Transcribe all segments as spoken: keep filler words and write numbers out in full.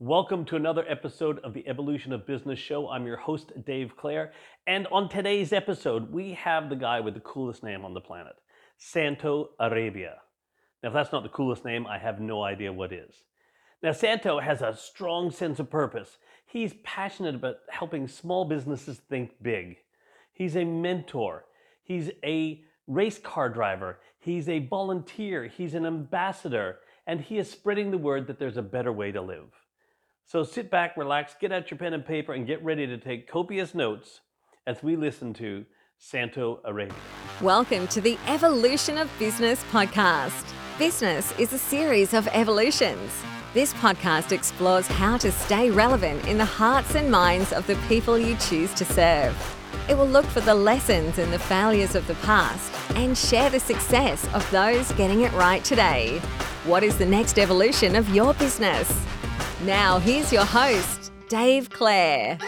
Welcome to another episode of the Evolution of Business Show. I'm your host, Dave Clare. And on today's episode, we have the guy with the coolest name on the planet, Santo Arabia. Now, if that's not the coolest name, I have no idea what is. Now, Santo has a strong sense of purpose. He's passionate about helping small businesses think big. He's a mentor. He's a race car driver. He's a volunteer. He's an ambassador. And he is spreading the word that there's a better way to live. So sit back, relax, get out your pen and paper, and get ready to take copious notes as we listen to Santo Arabia. Welcome to the Evolution of Business podcast. Business is a series of evolutions. This podcast explores how to stay relevant in the hearts and minds of the people you choose to serve. It will look for the lessons and the failures of the past and share the success of those getting it right today. What is the next evolution of your business? Now, here's your host, Dave Clare.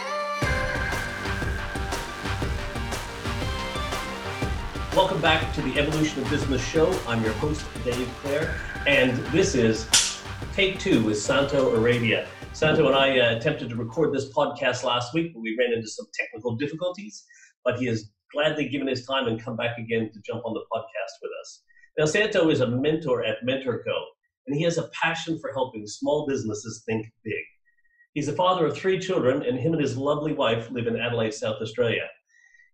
Welcome back to the Evolution of Business Show. I'm your host, Dave Clare, and this is Take Two with Santo Arabia. Santo and I uh, attempted to record this podcast last week, but we ran into some technical difficulties, but he has gladly given his time and come back again to jump on the podcast with us. Now, Santo is a mentor at MentorCo, and he has a passion for helping small businesses think big. He's the father of three children, and him and his lovely wife live in Adelaide, South Australia.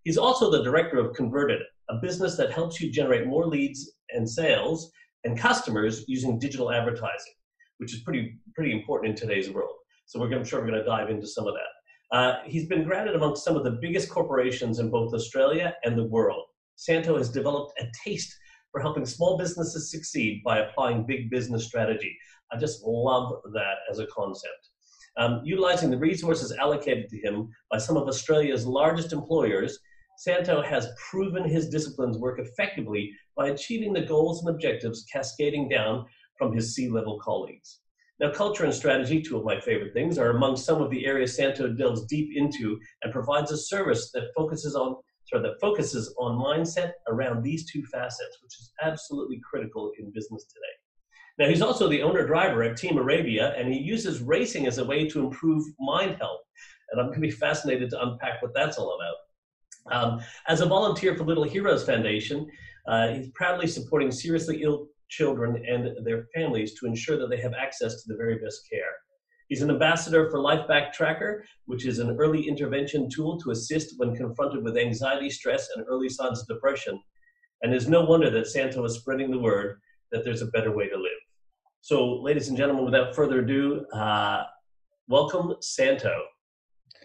He's also the director of Convertd, a business that helps you generate more leads and sales and customers using digital advertising, which is pretty pretty important in today's world. So we're going to, sure we're going to dive into some of that. Uh, he's been granted amongst some of the biggest corporations in both Australia and the world. Santo has developed a taste for helping small businesses succeed by applying big business strategy. I just love that as a concept. Um, utilizing the resources allocated to him by some of Australia's largest employers, Santo has proven his disciplines work effectively by achieving the goals and objectives cascading down from his C-level colleagues. Now, culture and strategy, two of my favorite things, are among some of the areas Santo delves deep into and provides a service that focuses on Sorry, that focuses on mindset around these two facets, which is absolutely critical in business today. Now, he's also the owner-driver at Team Arabia, and he uses racing as a way to improve mind health. And I'm going to be fascinated to unpack what that's all about. Um, as a volunteer for Little Heroes Foundation, uh, he's proudly supporting seriously ill children and their families to ensure that they have access to the very best care. He's an ambassador for Lifeback Tracker, which is an early intervention tool to assist when confronted with anxiety, stress, and early signs of depression. And it's no wonder that Santo is spreading the word that there's a better way to live. So, ladies and gentlemen, without further ado, uh, welcome Santo.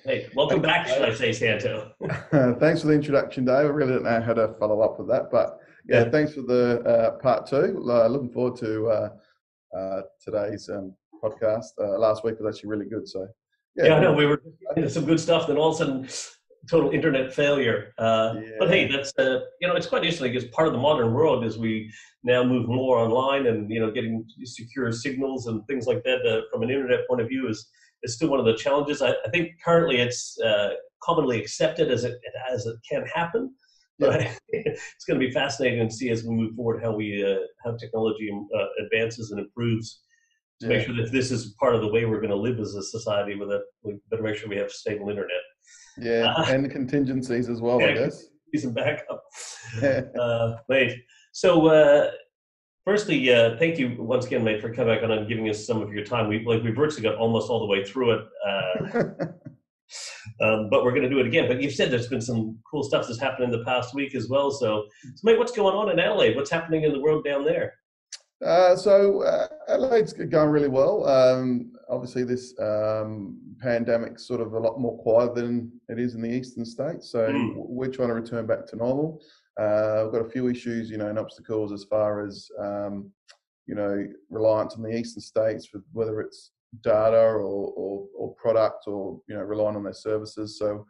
Hey, welcome back, should I say, Santo. Thanks for the introduction, Dave. I really didn't know how to follow up with that, but yeah, yeah. Thanks for the uh, part two. Uh, looking forward to uh, uh, today's um, podcast. Uh, last week was actually really good, so yeah, yeah I know we were you know, some good stuff, then all of a sudden total internet failure. Uh yeah. But hey, that's uh you know it's quite interesting because part of the modern world is we now move more online, and you know getting secure signals and things like that uh, from an internet point of view is is still one of the challenges. I, I think currently it's uh commonly accepted as it as it can happen, but yeah. It's going to be fascinating to see as we move forward how we uh, how technology uh, advances and improves. To make sure that this is part of the way we're going to live as a society, with a we better make sure we have stable internet. Yeah, uh, and contingencies as well, yeah, I guess. Some backup. Yeah. Uh, mate. So, uh, firstly, uh, thank you once again, mate, for coming back on and giving us some of your time. We like we've virtually got almost all the way through it, uh, um, but we're going to do it again. But you've said there's been some cool stuff that's happened in the past week as well. So, so mate, what's going on in Adelaide? What's happening in the world down there? Uh, so uh, Adelaide's going really well. Um, obviously, this um, pandemic's sort of a lot more quiet than it is in the eastern states. So mm. we're trying to return back to normal. Uh, we've got a few issues, you know, and obstacles as far as um, you know reliance on the eastern states, with whether it's data or, or or product, or you know relying on their services. So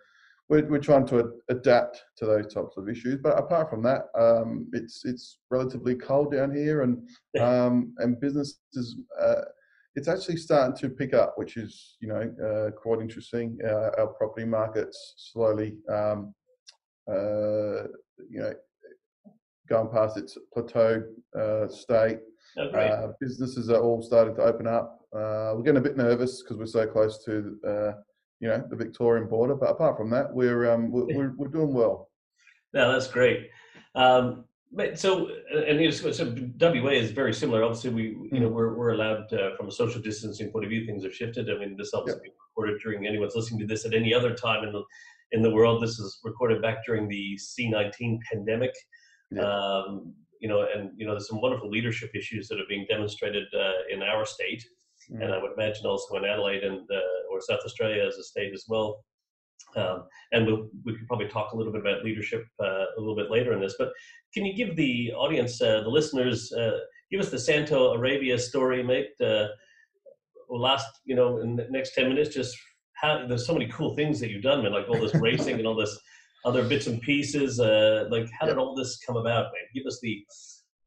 we're we're trying to ad- adapt to those types of issues. But apart from that, um, it's it's relatively cold down here, and um, and business is uh, it's actually starting to pick up, which is you know uh, quite interesting. Uh, our property market's slowly um, uh, you know going past its plateau uh, state. Uh, businesses are all starting to open up. Uh, we're getting a bit nervous because we're so close to, uh, you know, the Victorian border. But apart from that, we're um, we're, we're, we're doing well. No, that's great. Um, but so, and it's, so W A is very similar. Obviously, we you mm-hmm. know we're we're allowed uh, from a social distancing point of view, things have shifted. I mean, this obviously yep. recorded during anyone's listening to this at any other time in the in the world. This is recorded back during the C nineteen pandemic. Yep. Um, You know, and you know, there's some wonderful leadership issues that are being demonstrated uh, in our state, mm. and I would imagine also in Adelaide and uh, or South Australia as a state as well. Um, and we'll, we could probably talk a little bit about leadership uh, a little bit later in this. But can you give the audience, uh, the listeners, uh, give us the Santo Arabia story, mate? Uh, last, you know, in the next ten minutes, just how there's so many cool things that you've done, man. Like all this racing and all this. Other bits and pieces, uh, like how did all this come about, man? Give us the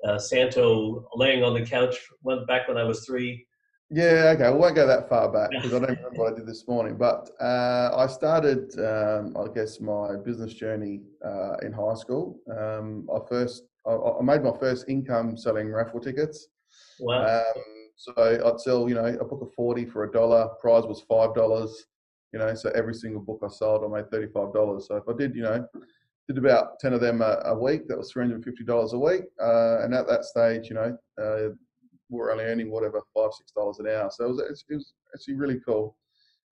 uh, Santo laying on the couch went back when I was three. Yeah, okay, I won't go that far back because I don't remember what I did this morning. But uh, I started, um, I guess, my business journey uh, in high school. Um, I first, I, I made my first income selling raffle tickets. Wow! Um, so I'd sell, you know, a book of forty for a dollar. Prize was five dollars. You know, so every single book I sold, I made thirty-five dollars. So if I did, you know, did about ten of them a, a week, that was three hundred fifty dollars a week. Uh, and at that stage, you know, uh, we're only earning whatever, five, six dollars an hour. So it was, it was actually really cool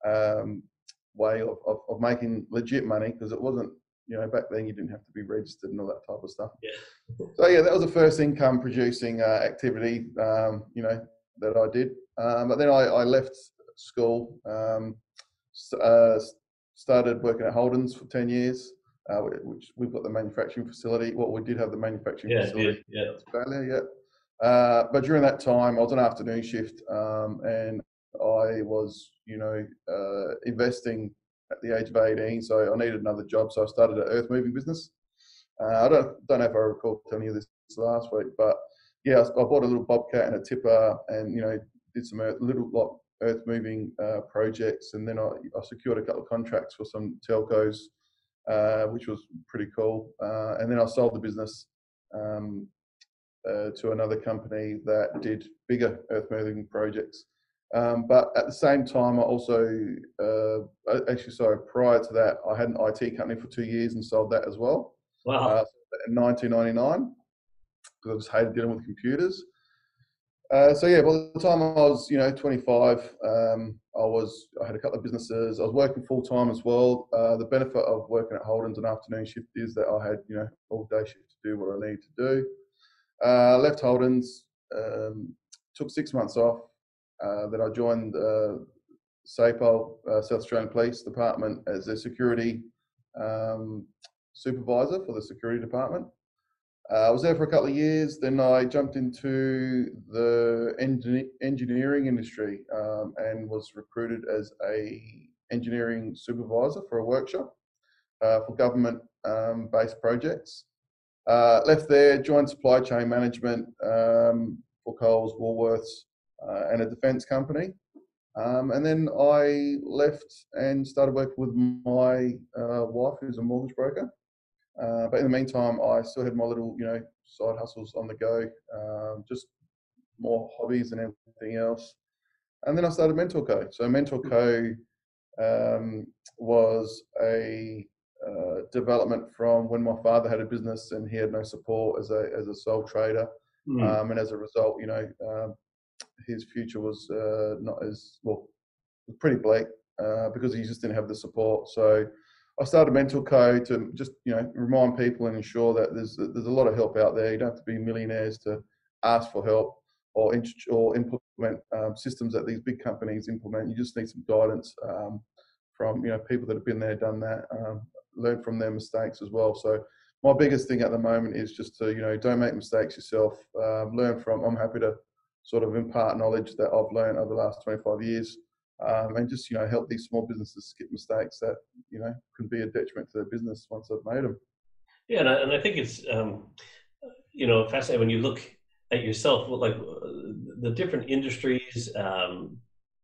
um, way of, of, of making legit money because it wasn't, you know, back then you didn't have to be registered and all that type of stuff. Yeah. So yeah, that was the first income producing uh, activity, um, you know, that I did. Um, but then I, I left school. Um, Uh, started working at Holden's for ten years, uh, which we've got the manufacturing facility. Well, we did have the manufacturing yeah, facility yeah, yeah. in Australia, yeah. Uh, but during that time, I was on an afternoon shift um, and I was, you know, uh, investing at the age of eighteen. So I needed another job. So I started an earth moving business. Uh, I don't, don't know if I recall telling you this last week, but yeah, I bought a little Bobcat and a tipper and, you know, did some earth, little like, earth moving uh, projects, and then I, I secured a couple of contracts for some telcos, uh, which was pretty cool. Uh, and then I sold the business um, uh, to another company that did bigger earth moving projects. Um, but at the same time, I also, uh, actually, sorry, prior to that, I had an I T company for two years and sold that as well. Wow. Uh, in nineteen ninety-nine, because I just hated dealing with computers. Uh, so yeah, by the time I was, you know, twenty-five, um, I was, I had a couple of businesses. I was working full time as well. Uh, the benefit of working at Holden's an afternoon shift is that I had, you know, all day shift to do what I needed to do. Uh, left Holden's, um, took six months off. Uh, then I joined uh, SAPOL, uh, South Australian Police Department, as their security um, supervisor for the security department. Uh, I was there for a couple of years, then I jumped into the engin- engineering industry um, and was recruited as a engineering supervisor for a workshop uh, for government-based um, projects. Uh, left there, joined supply chain management um, for Coles, Woolworths uh, and a defence company. Um, and then I left and started working with my uh, wife, who's a mortgage broker. Uh, but in the meantime, I still had my little, you know, side hustles on the go, um, just more hobbies and everything else. And then I started MentorCo. So MentorCo um, was a uh, development from when my father had a business and he had no support as a as a sole trader, mm. um, and as a result, you know, um, his future was uh, not as well, pretty bleak uh, because he just didn't have the support. So I started MentorCo to just, you know, remind people and ensure that there's there's a lot of help out there. You don't have to be millionaires to ask for help or int- or implement um, systems that these big companies implement. You just need some guidance um, from, you know, people that have been there, done that, um, learn from their mistakes as well. So my biggest thing at the moment is just to, you know, don't make mistakes yourself. Um, learn from. I'm happy to sort of impart knowledge that I've learned over the last twenty-five years. Um, and just, you know, help these small businesses skip mistakes that, you know, can be a detriment to their business once they've made them. Yeah, and I, and I think it's, um, you know, fascinating when you look at yourself, like the different industries, um,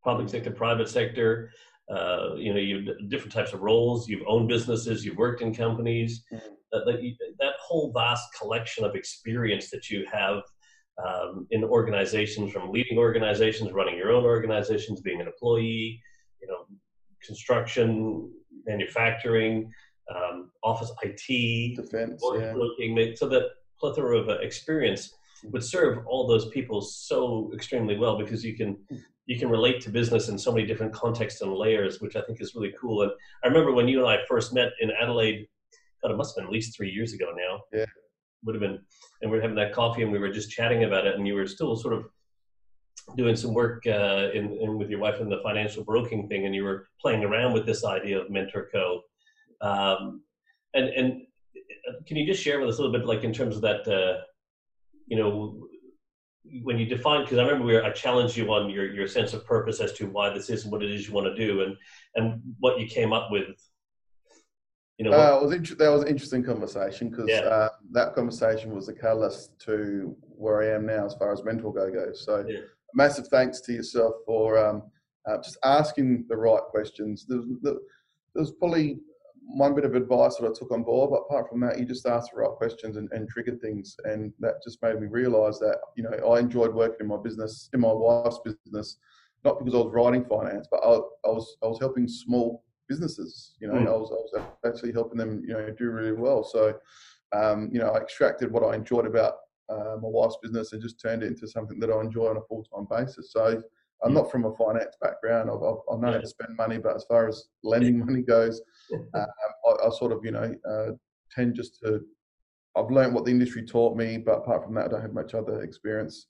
public sector, private sector, uh, you know, you've different types of roles, you've owned businesses, you've worked in companies, mm-hmm. that, that, you, that whole vast collection of experience that you have um, in organizations, from leading organizations, running your own organizations, being an employee, you know, construction, manufacturing, um, office I T, defense, yeah. looking, so that plethora of experience would serve all those people so extremely well, because you can you can relate to business in so many different contexts and layers, which I think is really cool. And I remember when you and I first met in Adelaide, God, it must have been at least three years ago now. Yeah, would have been, and we were having that coffee and we were just chatting about it, and you were still sort of doing some work uh, in, in with your wife in the financial broking thing, and you were playing around with this idea of MentorCo. Um, and and can you just share with us a little bit, like in terms of that, uh, you know, when you define, because I remember we were, I challenged you on your, your sense of purpose as to why this is and what it is you want to do, and, and what you came up with. You know, uh, it was inter- that was an interesting conversation, because yeah. uh, that conversation was the catalyst to where I am now as far as MentorCo goes. So yeah. massive thanks to yourself for um, uh, just asking the right questions. There was, there was probably one bit of advice that I took on board, but apart from that, you just asked the right questions and, and triggered things. And that just made me realise that, you know, I enjoyed working in my business, in my wife's business, not because I was writing finance, but I, I was I was helping small businesses, you know, mm. I, was, I was actually helping them, you know, do really well. So, um, you know, I extracted what I enjoyed about uh, my wife's business and just turned it into something that I enjoy on a full-time basis. So I'm mm. not from a finance background. I've, I've, I've known yeah. how to spend money, but as far as lending money goes, uh, I, I sort of, you know, uh, tend just to, I've learned what the industry taught me, but apart from that, I don't have much other experience.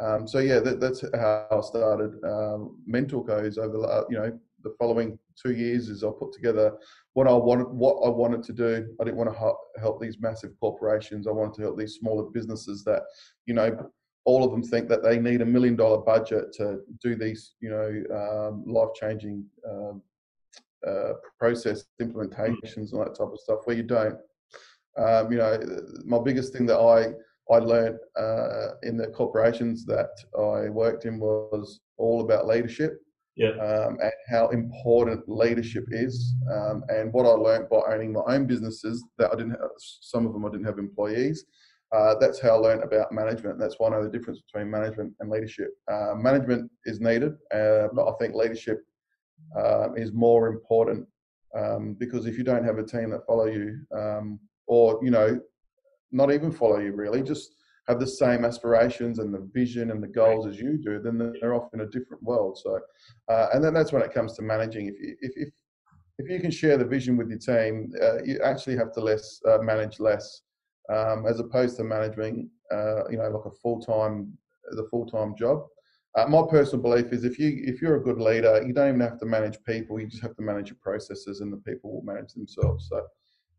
Um, so yeah, that, that's how I started um, MentorCo is over the, you know, the following two years is I put together what I wanted, what I wanted to do. I didn't want to help these massive corporations. I wanted to help these smaller businesses that, you know, all of them think that they need a million dollar budget to do these, you know, um, life-changing um, uh, process implementations and that type of stuff, where you don't. Um, you know, my biggest thing that I, I learned uh, in the corporations that I worked in was all about leadership. Yeah. Um, and how important leadership is, um, and what I learned by owning my own businesses that I didn't have, some of them I didn't have employees. Uh, that's how I learned about management. That's why I know the difference between management and leadership. Uh, management is needed, uh, but I think leadership uh, is more important, um, because if you don't have a team that follow you, um, or, you know, not even follow you really, just have the same aspirations and the vision and the goals as you do, then they're off in a different world. So, uh, and then that's when it comes to managing. If you, if if if you can share the vision with your team, uh, you actually have to less uh, manage less, um, as opposed to managing, uh, you know, like a full time the full time job. Uh, my personal belief is if you if you're a good leader, you don't even have to manage people. You just have to manage your processes, and the people will manage themselves. So.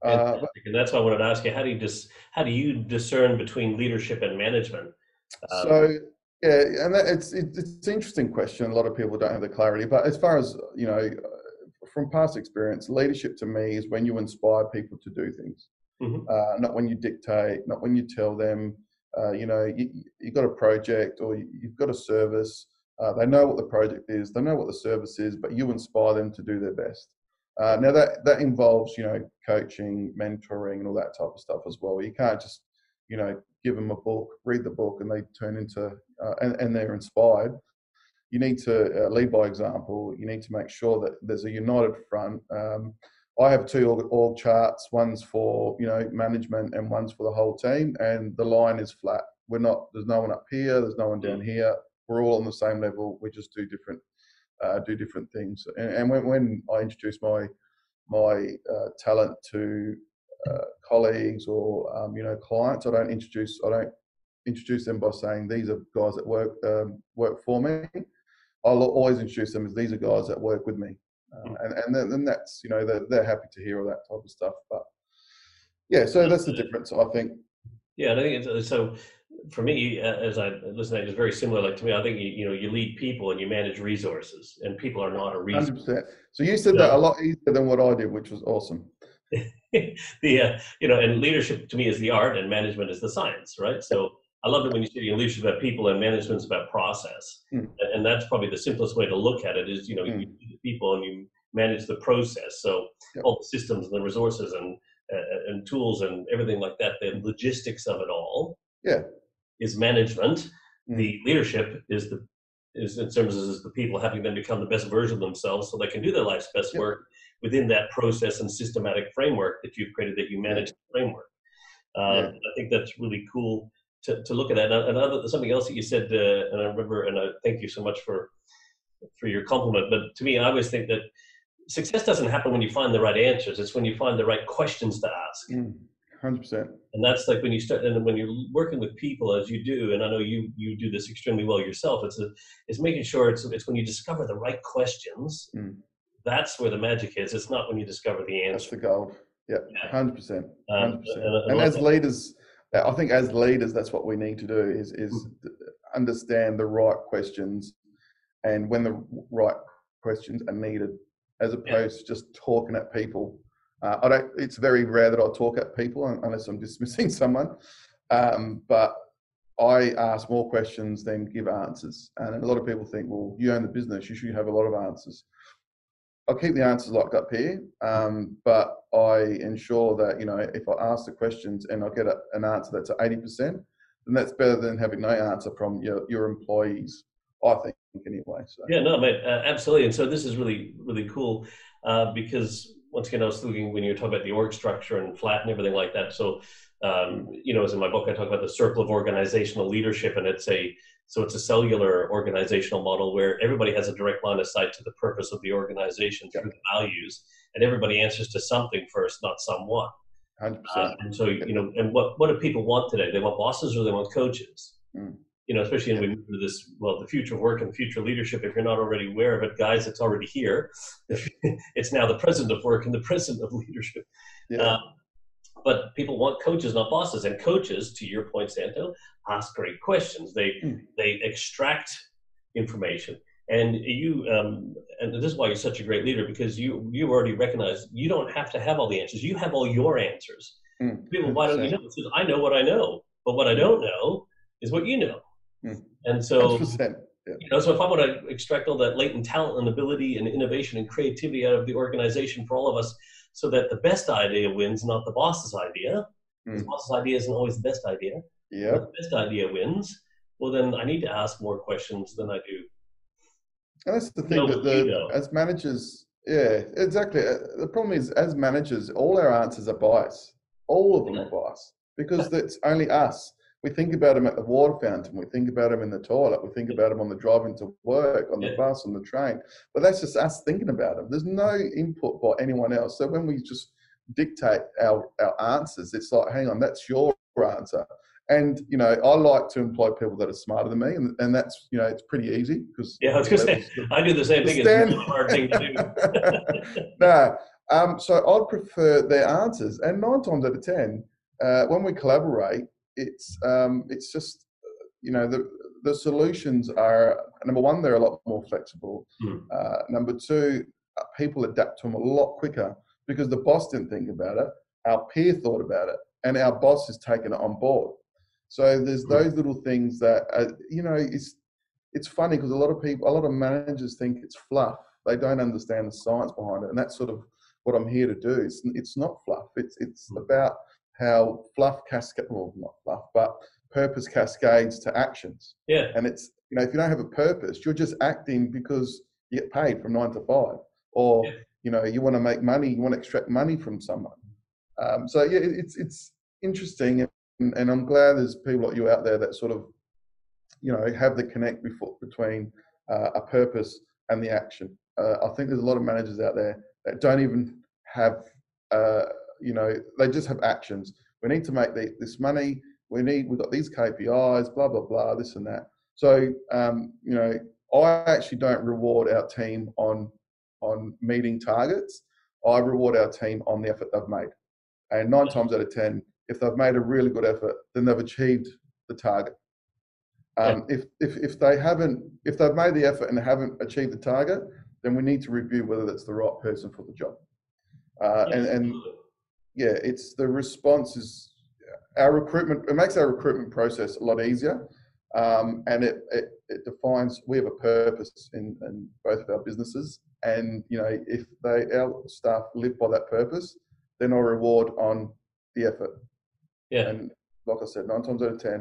Uh, and that's why I wanted to ask you, how do you dis- how do you discern between leadership and management? Um, so yeah, and that, it's it's an interesting question. A lot of people don't have the clarity, but as far as, you know, from past experience, leadership to me is when you inspire people to do things, mm-hmm. uh, not when you dictate, not when you tell them. Uh, you know, you, you've got a project or you, you've got a service. Uh, they know what the project is, they know what the service is, but you inspire them to do their best. Uh, now that, that involves, you know, coaching, mentoring and all that type of stuff as well. You can't just, you know, give them a book, read the book and they turn into, uh, and, and they're inspired. You need to uh, lead by example. You need to make sure that there's a united front. Um, I have two org, org charts, one's for, you know, management and one's for the whole team. And the line is flat. We're not, there's no one up here. There's no one down here. We're all on the same level. We just do different Uh, do different things, and, and when, when I introduce my my uh, talent to uh, colleagues or um, you know clients, I don't introduce I don't introduce them by saying these are guys that work um, work for me. I'll always introduce them as these are guys that work with me, uh, and and then and that's, you know, they're, they're happy to hear all that type of stuff. But yeah, so that's the difference, I think. Yeah, and I think it's, so. For me, uh, as I listen, it's very similar. Like to me, I think you, you know you lead people and you manage resources, and people are not a resource. one hundred percent. So you said so, that a lot easier than what I did, which was awesome. the uh, you know, and leadership to me is the art, and management is the science, right? So I loved it when you said your leadership is about people and management's about process, mm. and, and that's probably the simplest way to look at it. Is, you know, mm. you lead the people and you manage the process. So yep. all the systems and the resources and uh, and tools and everything like that, the logistics of it all. Yeah. is management. Mm. The leadership is the is in terms of the people, having them become the best version of themselves so they can do their life's best yep. work within that process and systematic framework that you've created, that you manage the framework. Um, yeah. I think that's really cool to, to look at that. And another, something else that you said, uh, and I remember, and I thank you so much for for your compliment, but to me, I always think that success doesn't happen when you find the right answers. It's when you find the right questions to ask. Mm, one hundred percent. And that's like when you start, and when you're working with people as you do, and I know you you do this extremely well yourself, it's a, it's making sure it's, it's when you discover the right questions, mm. that's where the magic is. It's not when you discover the answer. That's the gold. Yeah, one hundred percent. one hundred percent. And as leaders, I think as leaders, that's what we need to do is is understand the right questions and when the right questions are needed, as opposed yeah. to just talking at people. Uh, I don't. It's very rare that I talk at people unless I'm dismissing someone. Um, but I ask more questions than give answers. And a lot of people think, well, you own the business, you should have a lot of answers. I'll keep the answers locked up here, um, but I ensure that, you know, if I ask the questions and I get a, an answer that's at eighty percent, then that's better than having no answer from your, your employees, I think, anyway. So. Yeah, no, mate, uh, absolutely. And so this is really, really cool uh, because, once again, I was looking when you were talking about the org structure and flat and everything like that. So, um, you know, as in my book, I talk about the circle of organizational leadership, and it's a So it's a cellular organizational model where everybody has a direct line of sight to the purpose of the organization through the values, and everybody answers to something first, not someone. one hundred percent. Uh, and so, you know, and what, what do people want today? They want bosses or they want coaches? Mm. You know, especially when we move to this, well, the future of work and future leadership, if you're not already aware of it, guys, it's already here. It's now the present of work and the present of leadership. Yeah. Uh, But people want coaches, not bosses. And coaches, to your point, Santo, ask great questions. They mm. they extract information. And you, um, and this is why you're such a great leader, because you you already recognize you don't have to have all the answers. You have all your answers. Mm. People, why don't you know? It says, I know what I know, but what I don't know is what you know. Mm. And so, yeah. you know, so if I want to extract all that latent talent and ability and innovation and creativity out of the organization for all of us, so that the best idea wins, not the boss's idea. Mm. The boss's idea isn't always the best idea. Yeah. The best idea wins. Well, then I need to ask more questions than I do. And that's the thing, you know, that the, as managers, yeah, exactly. The problem is, as managers, all our answers are biased. All of them yeah. are biased, because it's only us. We think about them at the water fountain. We think about them in the toilet. We think about them on the drive into work, on the yeah. bus, on the train. But that's just us thinking about them. There's no input by anyone else. So when we just dictate our, our answers, it's like, hang on, that's your answer. And, you know, I like to employ people that are smarter than me. And, and that's, you know, it's pretty easy. Because yeah, I was going to say, I do the same thing. It's a hard thing to do. No. Um, so I'd prefer their answers. And nine times out of ten, uh, when we collaborate, It's um, it's just, you know, the the solutions are, number one, they're a lot more flexible. Mm. Uh, number two, people adapt to them a lot quicker because the boss didn't think about it. Our peer thought about it, and our boss has taken it on board. So there's mm. those little things that, are, you know, it's it's funny because a lot of people, a lot of managers think it's fluff. They don't understand the science behind it, and that's sort of what I'm here to do. It's it's not fluff. It's it's mm. about how fluff cascades, well, not fluff, but purpose cascades to actions. Yeah. And it's, you know, if you don't have a purpose, you're just acting because you get paid from nine to five, or, yeah. you know, you want to make money, you want to extract money from someone. Um, so yeah, it's, it's interesting. And, and I'm glad there's people like you out there that sort of, you know, have the connect before, between uh, a purpose and the action. Uh, I think there's a lot of managers out there that don't even have, uh, you know, they just have actions. We need to make the, this money. We need, we've got these K P Is, blah, blah, blah, this and that. So, um, you know, I actually don't reward our team on, on meeting targets. I reward our team on the effort they've made. And nine times out of ten, if they've made a really good effort, then they've achieved the target. Um, yeah. if, if, if they haven't, if they've made the effort and haven't achieved the target, then we need to review whether that's the right person for the job. Uh, yeah. And, and, Yeah, it's the response is our recruitment. It makes our recruitment process a lot easier, um, and it, it it defines we have a purpose in, in both of our businesses. And you know, if they our staff live by that purpose, then I'll reward on the effort. Yeah, and like I said, nine times out of ten,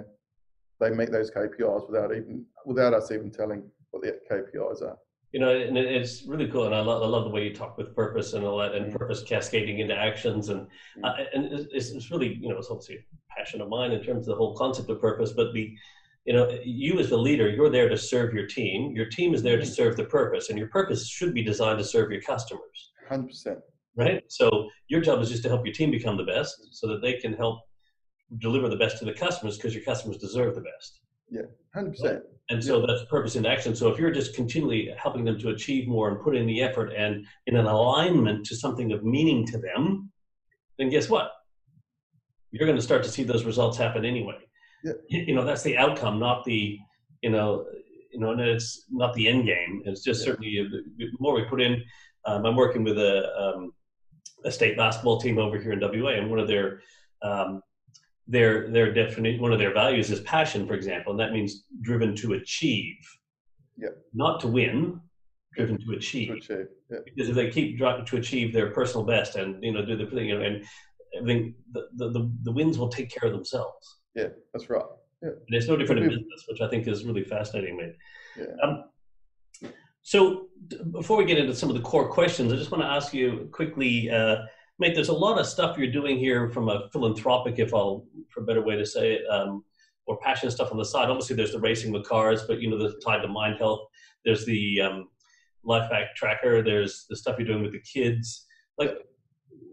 they meet those K P Is without even without us even telling what the K P Is are. You know, and it's really cool, and I love, I love the way you talk with purpose and all that, and mm-hmm. purpose cascading into actions, and mm-hmm. uh, and it's, it's really, you know, it's obviously a passion of mine in terms of the whole concept of purpose. But the, you know, you as the leader, you're there to serve your team. Your team is there to serve the purpose, and your purpose should be designed to serve your customers. one hundred percent. Right? So your job is just to help your team become the best so that they can help deliver the best to the customers, because your customers deserve the best. Yeah, one hundred percent. And so yeah. that's purpose in action. So if you're just continually helping them to achieve more and put in the effort and in an alignment to something of meaning to them, then guess what? You're going to start to see those results happen anyway. Yeah. You know, that's the outcome, not the, you know, you know, and it's not the end game. It's just yeah. certainly the more we put in. Um, I'm working with a, um, a state basketball team over here in W A, and one of their um, their their definition, one of their values is passion, for example, and that means driven to achieve, yeah, not to win. Driven to achieve, to achieve. Yeah. Because if they keep driving to achieve their personal best and you know do the thing, you know, and everything, the, the the the wins will take care of themselves. Yeah, that's right. Yeah. And it's no different in business, which I think is really fascinating, mate. Yeah. Um, so before we get into some of the core questions, I just want to ask you quickly, uh, mate, there's a lot of stuff you're doing here from a philanthropic, if I'll, for a better way to say it, um, or passionate stuff on the side. Obviously there's the racing with cars, but you know, that's tied to mind health. There's the um, Lifeback Tracker. There's the stuff you're doing with the kids. Like,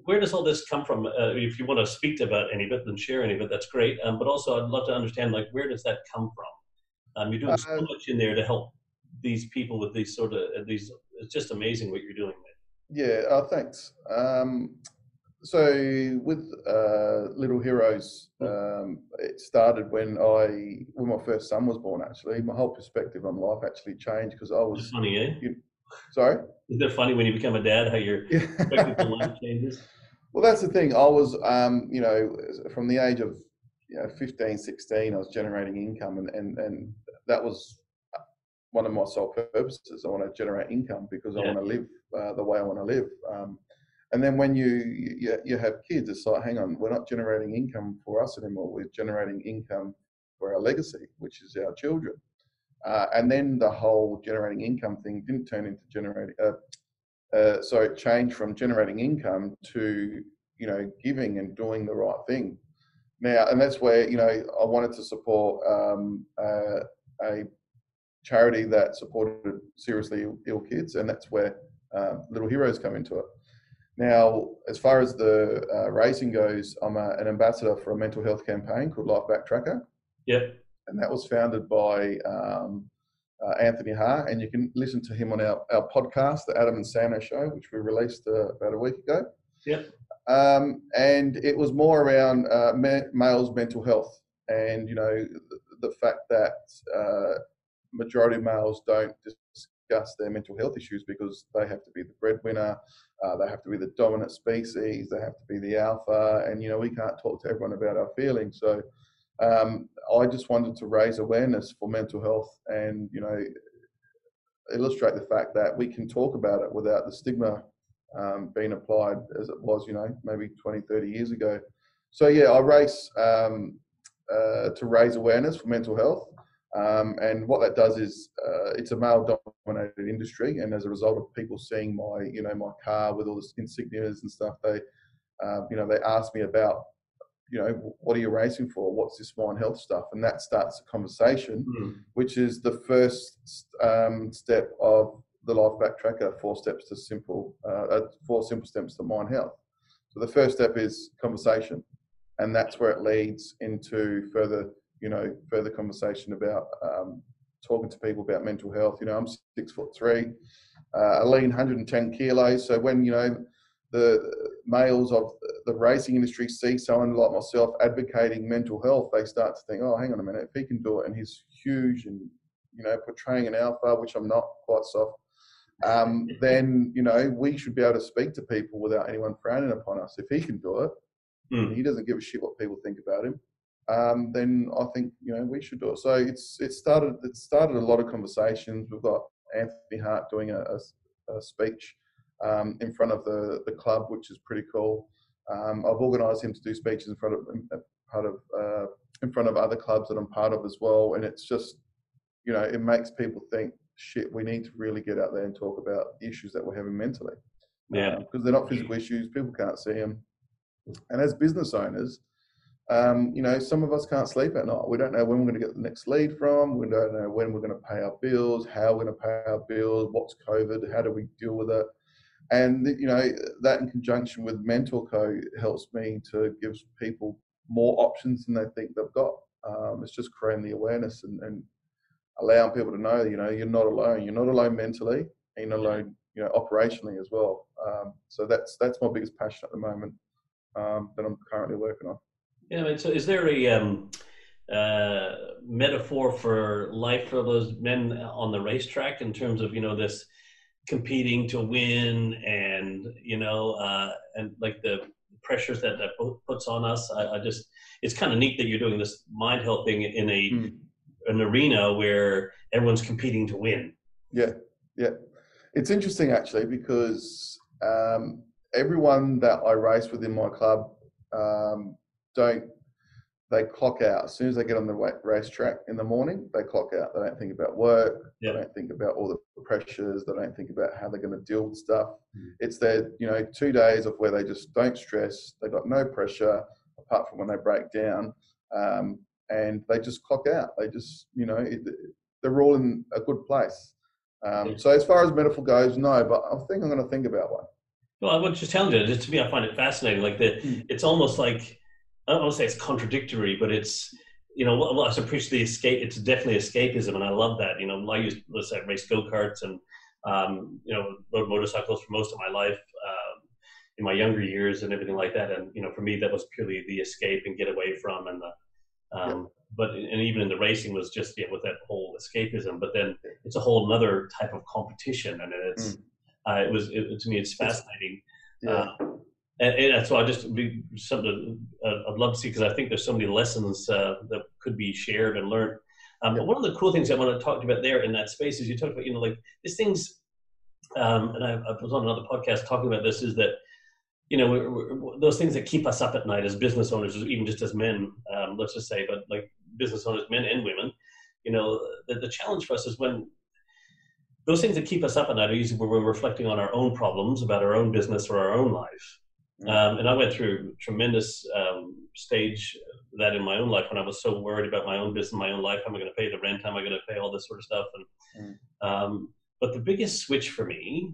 where does all this come from? Uh, if you want to speak about any of it and share any of it, that's great. Um, but also I'd love to understand, like, where does that come from? Um, you're doing so much in there to help these people with these sort of these. It's just amazing what you're doing there. Yeah, uh, thanks. Um, so with uh, Little Heroes, um, it started when I when my first son was born. Actually, my whole perspective on life actually changed because I was. That's funny, eh? You, sorry. Is that funny when you become a dad? How your perspective on life changes? Well, that's the thing. I was, um, you know, from the age of you know fifteen, sixteen, I was generating income, and and and that was one of my sole purposes. I want to generate income because yeah. I want to live uh, the way I want to live. Um, and then when you, you you have kids, it's like, hang on, we're not generating income for us anymore. We're generating income for our legacy, which is our children. Uh, and then the whole generating income thing didn't turn into generating. Uh, uh, so it changed from generating income to you know giving and doing the right thing. Now, and that's where you know I wanted to support um, uh, a charity that supported seriously ill kids, and that's where uh, Little Heroes come into it. Now, as far as the uh, racing goes, I'm a, an ambassador for a mental health campaign called Lifeback Tracker. Yep. And that was founded by um, uh, Anthony Ha, and you can listen to him on our, our podcast, The Adam and Santo Show, which we released uh, about a week ago. Yep. Um, and it was more around uh, me- males' mental health, and you know the, the fact that uh, majority of males don't discuss their mental health issues because they have to be the breadwinner, uh, they have to be the dominant species, they have to be the alpha, and you know we can't talk to everyone about our feelings. So um, I just wanted to raise awareness for mental health and you know illustrate the fact that we can talk about it without the stigma um, being applied as it was you know maybe twenty, thirty years ago. So yeah, I race um, uh, to raise awareness for mental health. Um, and what that does is uh, it's a male-dominated industry, and as a result of people seeing my, you know, my car with all the insignias and stuff, they, uh, you know, they ask me about, you know, what are you racing for? What's this mind health stuff? And that starts a conversation, mm. which is the first um, step of the Lifeback Tracker, four steps to simple, uh, four simple steps to mind health. So the first step is conversation, and that's where it leads into further. You know, further conversation about um, talking to people about mental health. You know, I'm six foot three, uh, I lean one hundred ten kilos. So when, you know, the males of the racing industry see someone like myself advocating mental health, they start to think, oh, hang on a minute, if he can do it and he's huge and, you know, portraying an alpha, which I'm not, quite soft, um, then, you know, we should be able to speak to people without anyone frowning upon us. If he can do it, mm. and he doesn't give a shit what people think about him, um then I think you know we should do it. So it's it started it started a lot of conversations. We've got Anthony Hart doing a, a, a speech um in front of the the club, which is pretty cool. um I've organized him to do speeches in front of, in front of uh in front of other clubs that I'm part of as well. And it's just, you know, it makes people think, shit, we need to really get out there and talk about the issues that we're having mentally. Yeah. Because um, they're not physical issues. People can't see them. And as business owners, um, you know, some of us can't sleep at night. We don't know when we're going to get the next lead from. We don't know when we're going to pay our bills, how we're going to pay our bills, what's COVID, how do we deal with it? And, you know, that in conjunction with MentorCo helps me to give people more options than they think they've got. Um, it's just creating the awareness and, and allowing people to know, you know, you're not alone. You're not alone mentally, and you're not alone, you know, operationally as well. Um, so that's that's my biggest passion at the moment um, that I'm currently working on. Yeah, I mean, so is there a um, uh, metaphor for life for those men on the racetrack in terms of, you know, this competing to win and, you know, uh, and like the pressures that that puts on us? I, I just, it's kind of neat that you're doing this mind health thing in a mm. an arena where everyone's competing to win. Yeah, yeah. It's interesting actually, because um, everyone that I race with in my club, um, don't, they clock out as soon as they get on the racetrack in the morning. They clock out. They don't think about work. Yeah. They don't think about all the pressures. They don't think about how they're going to deal with stuff. Mm. It's their, you know, two days of where they just don't stress. They got no pressure apart from when they break down, um, and they just clock out. They just, you know, it, they're all in a good place. Um, yeah. So as far as metaphor goes, no, but I think I'm going to think about one. Well, what you're telling me, just to me, I find it fascinating. Like the, mm. it's almost like, I don't want to say it's contradictory, but it's, you know, well, I preach the escape. It's definitely escapism, and I love that. You know, I used let's say race go karts and um, you know, rode motorcycles for most of my life, um, in my younger years and everything like that. And you know, for me, that was purely the escape and get away from, and the um, yeah. but and even in the racing was just yeah, with that whole escapism. But then it's a whole another type of competition, and it's mm. uh, it was it, to me it's fascinating. Yeah. Uh, And, and so I just be something uh, I'd love to see, because I think there's so many lessons uh, that could be shared and learned. Um, yeah. But one of the cool things I want to talk about there in that space is you talked about, you know, like these things, um, and I, I was on another podcast talking about this, is that, you know, we're, we're, those things that keep us up at night as business owners, even just as men, um, let's just say, but like business owners, men and women, you know, the, the challenge for us is when those things that keep us up at night are usually when we're reflecting on our own problems about our own business or our own life. Um, and I went through tremendous um, stage that in my own life when I was so worried about my own business, my own life. How am I going to pay the rent? How am I going to pay all this sort of stuff? And mm. um, but the biggest switch for me,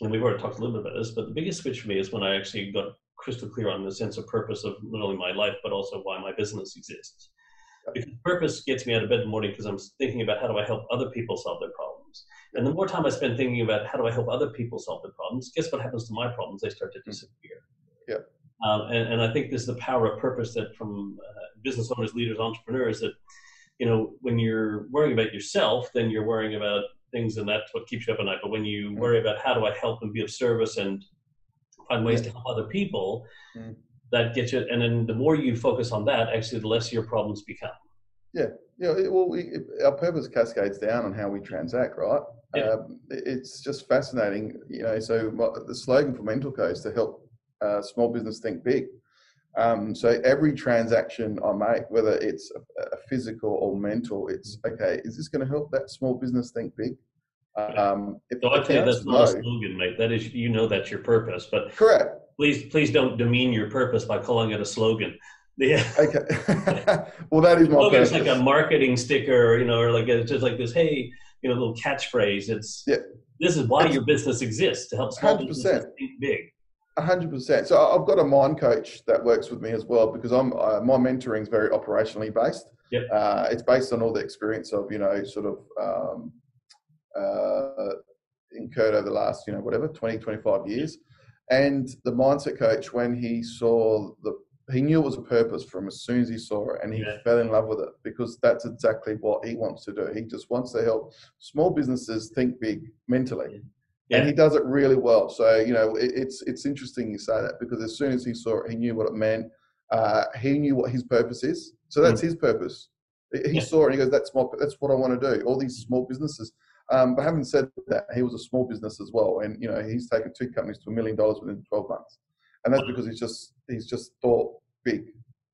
and we've already talked a little bit about this, but the biggest switch for me is when I actually got crystal clear on the sense of purpose of not only my life, but also why my business exists. Because purpose gets me out of bed in the morning because I'm thinking about how do I help other people solve their problems. And the more time I spend thinking about how do I help other people solve their problems, guess what happens to my problems? They start to disappear. Yeah. Um, and, and I think this is the power of purpose that from uh, business owners, leaders, entrepreneurs, that, you know, when you're worrying about yourself, then you're worrying about things and that's what keeps you up at night. But when you mm. worry about how do I help and be of service and find ways yeah. to help other people, mm. that gets you. And then the more you focus on that, actually, the less your problems become. Yeah. Yeah. It, well, we, it, our purpose cascades down on how we transact, right? Yeah. Um, it's just fascinating. You know, so my, the slogan for MentorCo is to help Uh, small business think big. Um, so every transaction I make, whether it's a, a physical or mental, it's okay, is this going to help that small business think big? Um, if so I think that's not a slogan, mate. That is, you know, that's your purpose. But correct. Please, please don't demean your purpose by calling it a slogan. Yeah. Okay. Well, that is my slogan. It's like a marketing sticker, you know, or like it's just like this. Hey, you know, little catchphrase. It's yeah. This is why it's, your business exists to help small one hundred percent. Businesses think big. one hundred percent. So I've got a mind coach that works with me as well, because I'm uh, my mentoring is very operationally based. Yep. Uh, it's based on all the experience of, you know, sort of um, uh, incurred over the last, you know, whatever, twenty, twenty-five years. And the mindset coach, when he saw the, he knew it was a purpose from as soon as he saw it, and he yeah. fell in love with it, because that's exactly what he wants to do. He just wants to help small businesses think big mentally. Yeah. Yeah. And he does it really well. So, you know, it, it's it's interesting you say that, because as soon as he saw it, he knew what it meant. Uh, he knew what his purpose is. So that's mm. his purpose. He yeah. saw it and he goes, that's my, that's what I want to do. All these small businesses. Um, but having said that, he was a small business as well. And, you know, he's taken two companies to a million dollars within twelve months. And that's because he's just, he's just thought big.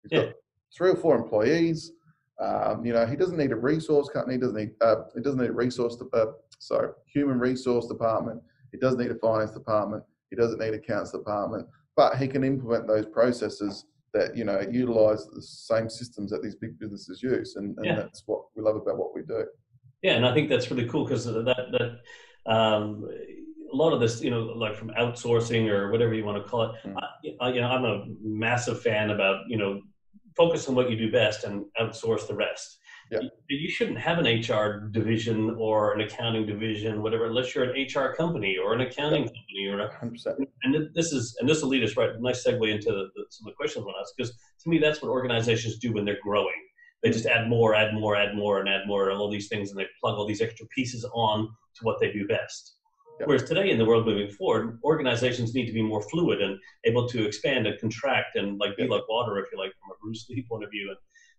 He's yeah. got three or four employees. Um, you know, he doesn't need a resource company. Doesn't need. Uh, he doesn't need a resource. De- uh, sorry, human resource department. He doesn't need a finance department. He doesn't need accounts department. But he can implement those processes that, you know, utilise the same systems that these big businesses use, and, and yeah. that's what we love about what we do. Yeah, and I think that's really cool because that that um, a lot of this, you know, like from outsourcing or whatever you want to call it. Mm. I, I, you know, I'm a massive fan about, you know, focus on what you do best and outsource the rest. Yeah. You, you shouldn't have an H R division or an accounting division, whatever, unless you're an H R company or an accounting yeah. company. Or a, one hundred percent. And this is, and this will lead us right, nice segue into the, the, some of the questions I want to ask, because to me, that's what organizations do when they're growing. They just add more, add more, add more, and add more, and all these things, and they plug all these extra pieces on to what they do best. Yeah. Whereas today, in the world moving forward, organizations need to be more fluid and able to expand and contract and like be yeah. like water, if you like, from a Bruce Lee point of view, and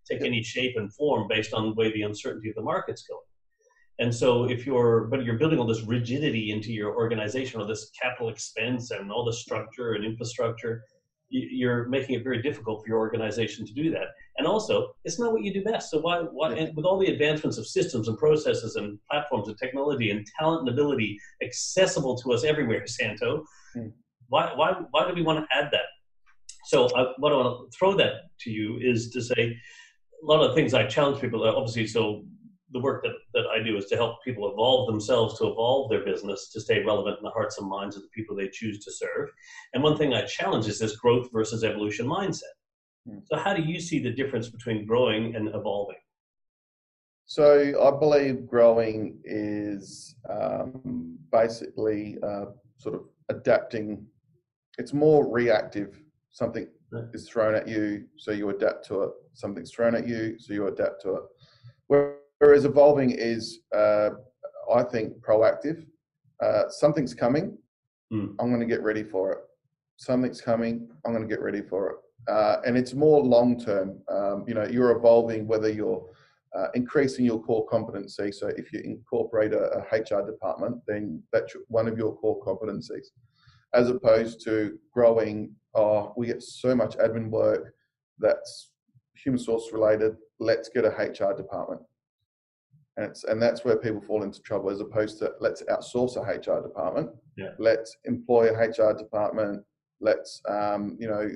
take yeah. any shape and form based on the way the uncertainty of the market's going. And so if you're, but you're building all this rigidity into your organization, or this capital expense and all the structure and infrastructure, you're making it very difficult for your organization to do that. And also, it's not what you do best. So why, why yeah. and with all the advancements of systems and processes and platforms and technology and talent and ability accessible to us everywhere, Santo, mm. why, why, why do we want to add that? So I, what I want to throw that to you is to say, a lot of the things I challenge people, obviously, so the work that, that I do is to help people evolve themselves, to evolve their business, to stay relevant in the hearts and minds of the people they choose to serve. And one thing I challenge is this growth versus evolution mindset. Mm. So how do you see the difference between growing and evolving? So I believe growing is um, basically uh, sort of adapting. It's more reactive. Something is thrown at you, so you adapt to it. Something's thrown at you, so you adapt to it. Whereas evolving is, uh, I think, proactive. Uh, something's coming, mm. I'm going to get ready for it. Something's coming, I'm going to get ready for it. Uh, and it's more long-term. Um, you know, you're evolving whether you're uh, increasing your core competency. So if you incorporate a, a H R department, then that's one of your core competencies, as opposed to growing. Oh, we get so much admin work that's human source related. Let's get a H R department. And it's, and that's where people fall into trouble, as opposed to let's outsource a H R department. Yeah. Let's employ a H R department. Let's, um, you know,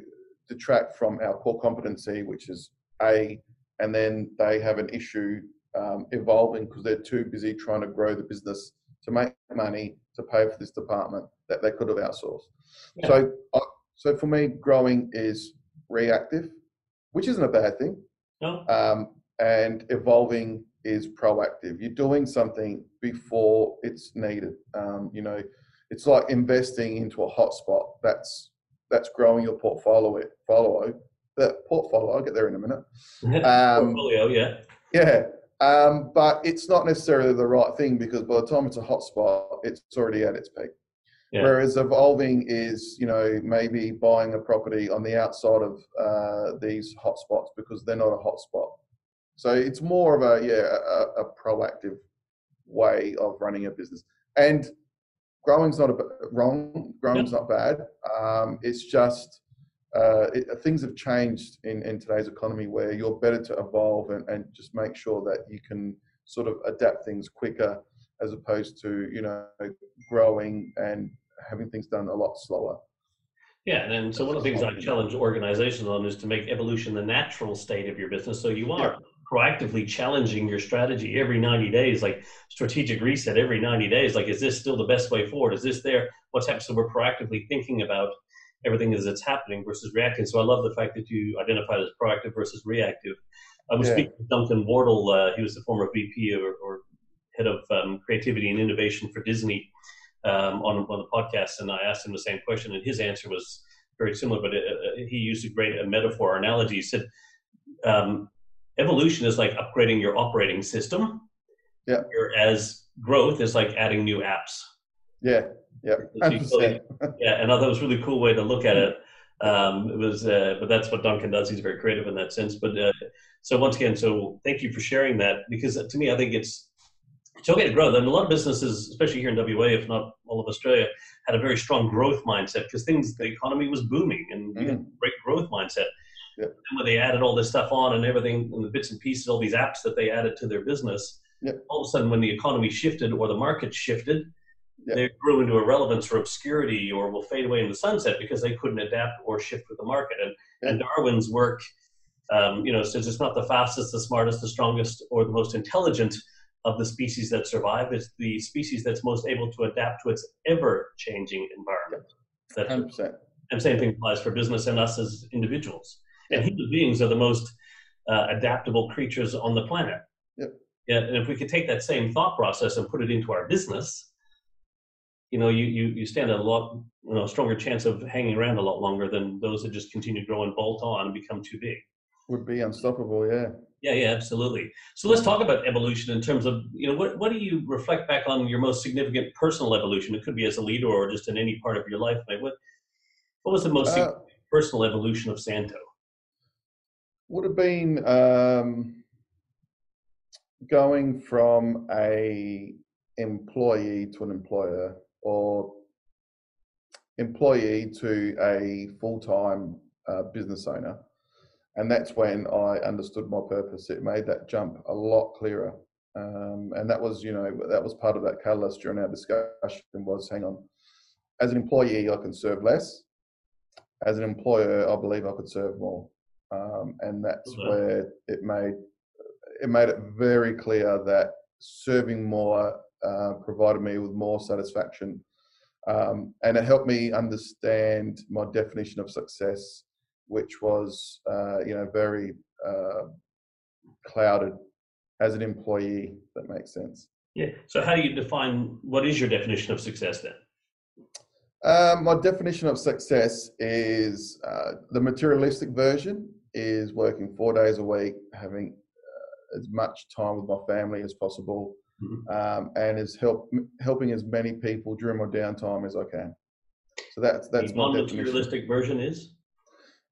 detract from our core competency, which is A, and then they have an issue um, evolving because they're too busy trying to grow the business to make money to pay for this department that they could have outsourced. Yeah. So I, So for me, growing is reactive, which isn't a bad thing. No. Um, and evolving is proactive. You're doing something before it's needed. Um, you know, it's like investing into a hotspot. That's that's growing your portfolio. Follow that portfolio. I'll get there in a minute. Um, portfolio, yeah. Yeah. Um, but it's not necessarily the right thing, because by the time it's a hotspot, it's already at its peak. Yeah. Whereas evolving is, you know, maybe buying a property on the outside of uh, these hotspots because they're not a hotspot. So it's more of a, yeah, a, a proactive way of running a business. And growing's not a, wrong. Growing's yeah. not bad. Um, it's just uh, it, things have changed in, in today's economy, where you're better to evolve and, and just make sure that you can sort of adapt things quicker, as opposed to, you know, growing and having things done a lot slower. Yeah, and then, so one of the things I challenge organizations on is to make evolution the natural state of your business. So you are yeah. proactively challenging your strategy every ninety days, like strategic reset every ninety days. Like, is this still the best way forward? Is this there? What's happening? So we're proactively thinking about everything as it's happening versus reacting. So I love the fact that you identified as proactive versus reactive. I was yeah. speaking to Duncan Wardle. Uh, he was the former V P or, or head of um, creativity and innovation for Disney, um, on, on the podcast. And I asked him the same question, and his answer was very similar, but it, uh, he used a great a metaphor or analogy. He said, um, evolution is like upgrading your operating system. Yeah. Whereas growth is like adding new apps. Yeah. Yeah. Really, yeah. And I thought it was a really cool way to look at it. Um, it was, uh, but that's what Duncan does. He's very creative in that sense. But, uh, so once again, so thank you for sharing that, because to me, I think it's, it's okay to grow. Then a lot of businesses, especially here in W A, if not all of Australia, had a very strong growth mindset because things, the economy was booming, and mm. you had a great growth mindset. Yep. And when they added all this stuff on and everything, and the bits and pieces, all these apps that they added to their business, yep. all of a sudden when the economy shifted or the market shifted, yep. they grew into irrelevance or obscurity or will fade away in the sunset because they couldn't adapt or shift with the market. And, yep. and Darwin's work, um, you know, says it's not the fastest, the smartest, the strongest, or the most intelligent of the species that survive. It's the species that's most able to adapt to its ever-changing environment. Yep. one hundred percent. And same thing applies for business and us as individuals. Yep. And human beings are the most uh, adaptable creatures on the planet. Yep. Yeah, and if we could take that same thought process and put it into our business, you know, you, you, you stand a lot, you know, stronger chance of hanging around a lot longer than those that just continue to grow and bolt on and become too big. Would be unstoppable, yeah. Yeah, yeah, absolutely. So let's talk about evolution in terms of, you know, what, what do you reflect back on your most significant personal evolution? It could be as a leader or just in any part of your life. Mate. What, what was the most uh, significant personal evolution of Santo? Would have been um, going from a employee to an employer, or employee to a full-time uh, business owner. And that's when I understood my purpose. It made that jump a lot clearer. Um, and that was, you know, that was part of that catalyst during our discussion was, hang on, as an employee, I can serve less. As an employer, I believe I could serve more. Um, and that's mm-hmm. where it made, it made it very clear that serving more uh, provided me with more satisfaction. Um, and it helped me understand my definition of success, which was, uh, you know, very uh, clouded as an employee, if that makes sense. Yeah. So how do you define, what is your definition of success then? Um, my definition of success is uh, the materialistic version is working four days a week, having uh, as much time with my family as possible, mm-hmm. um, and is help, helping as many people during my downtime as I can. So that's, that's the non-materialistic version is?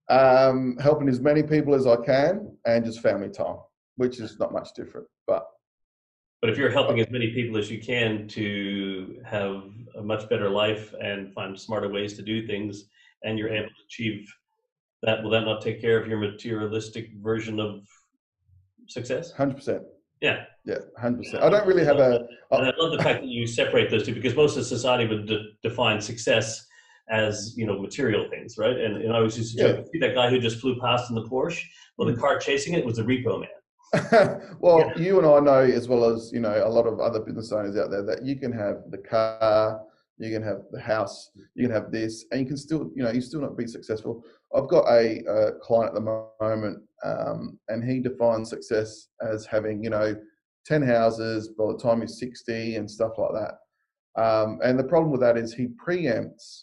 Um, helping as many people as I can, and just family time, which is not much different. But but if you're helping as many people as you can to have a much better life and find smarter ways to do things, and you're able to achieve that, will that not take care of your materialistic version of success? one hundred percent. Yeah. Yeah, one hundred percent. I don't really have a... And I love the fact that you separate those two, because most of society would de- define success as, you know, material things, right? And, and I always used to yeah. see that guy who just flew past in the Porsche. Well, the car chasing it was a repo man. Well, yeah. you and I know, as well as, you know, a lot of other business owners out there, that you can have the car, you can have the house, you can have this, and you can still, you know, you still not be successful. I've got a, a client at the moment, um, and he defines success as having, you know, ten houses by the time he's sixty and stuff like that. Um, and the problem with that is he preempts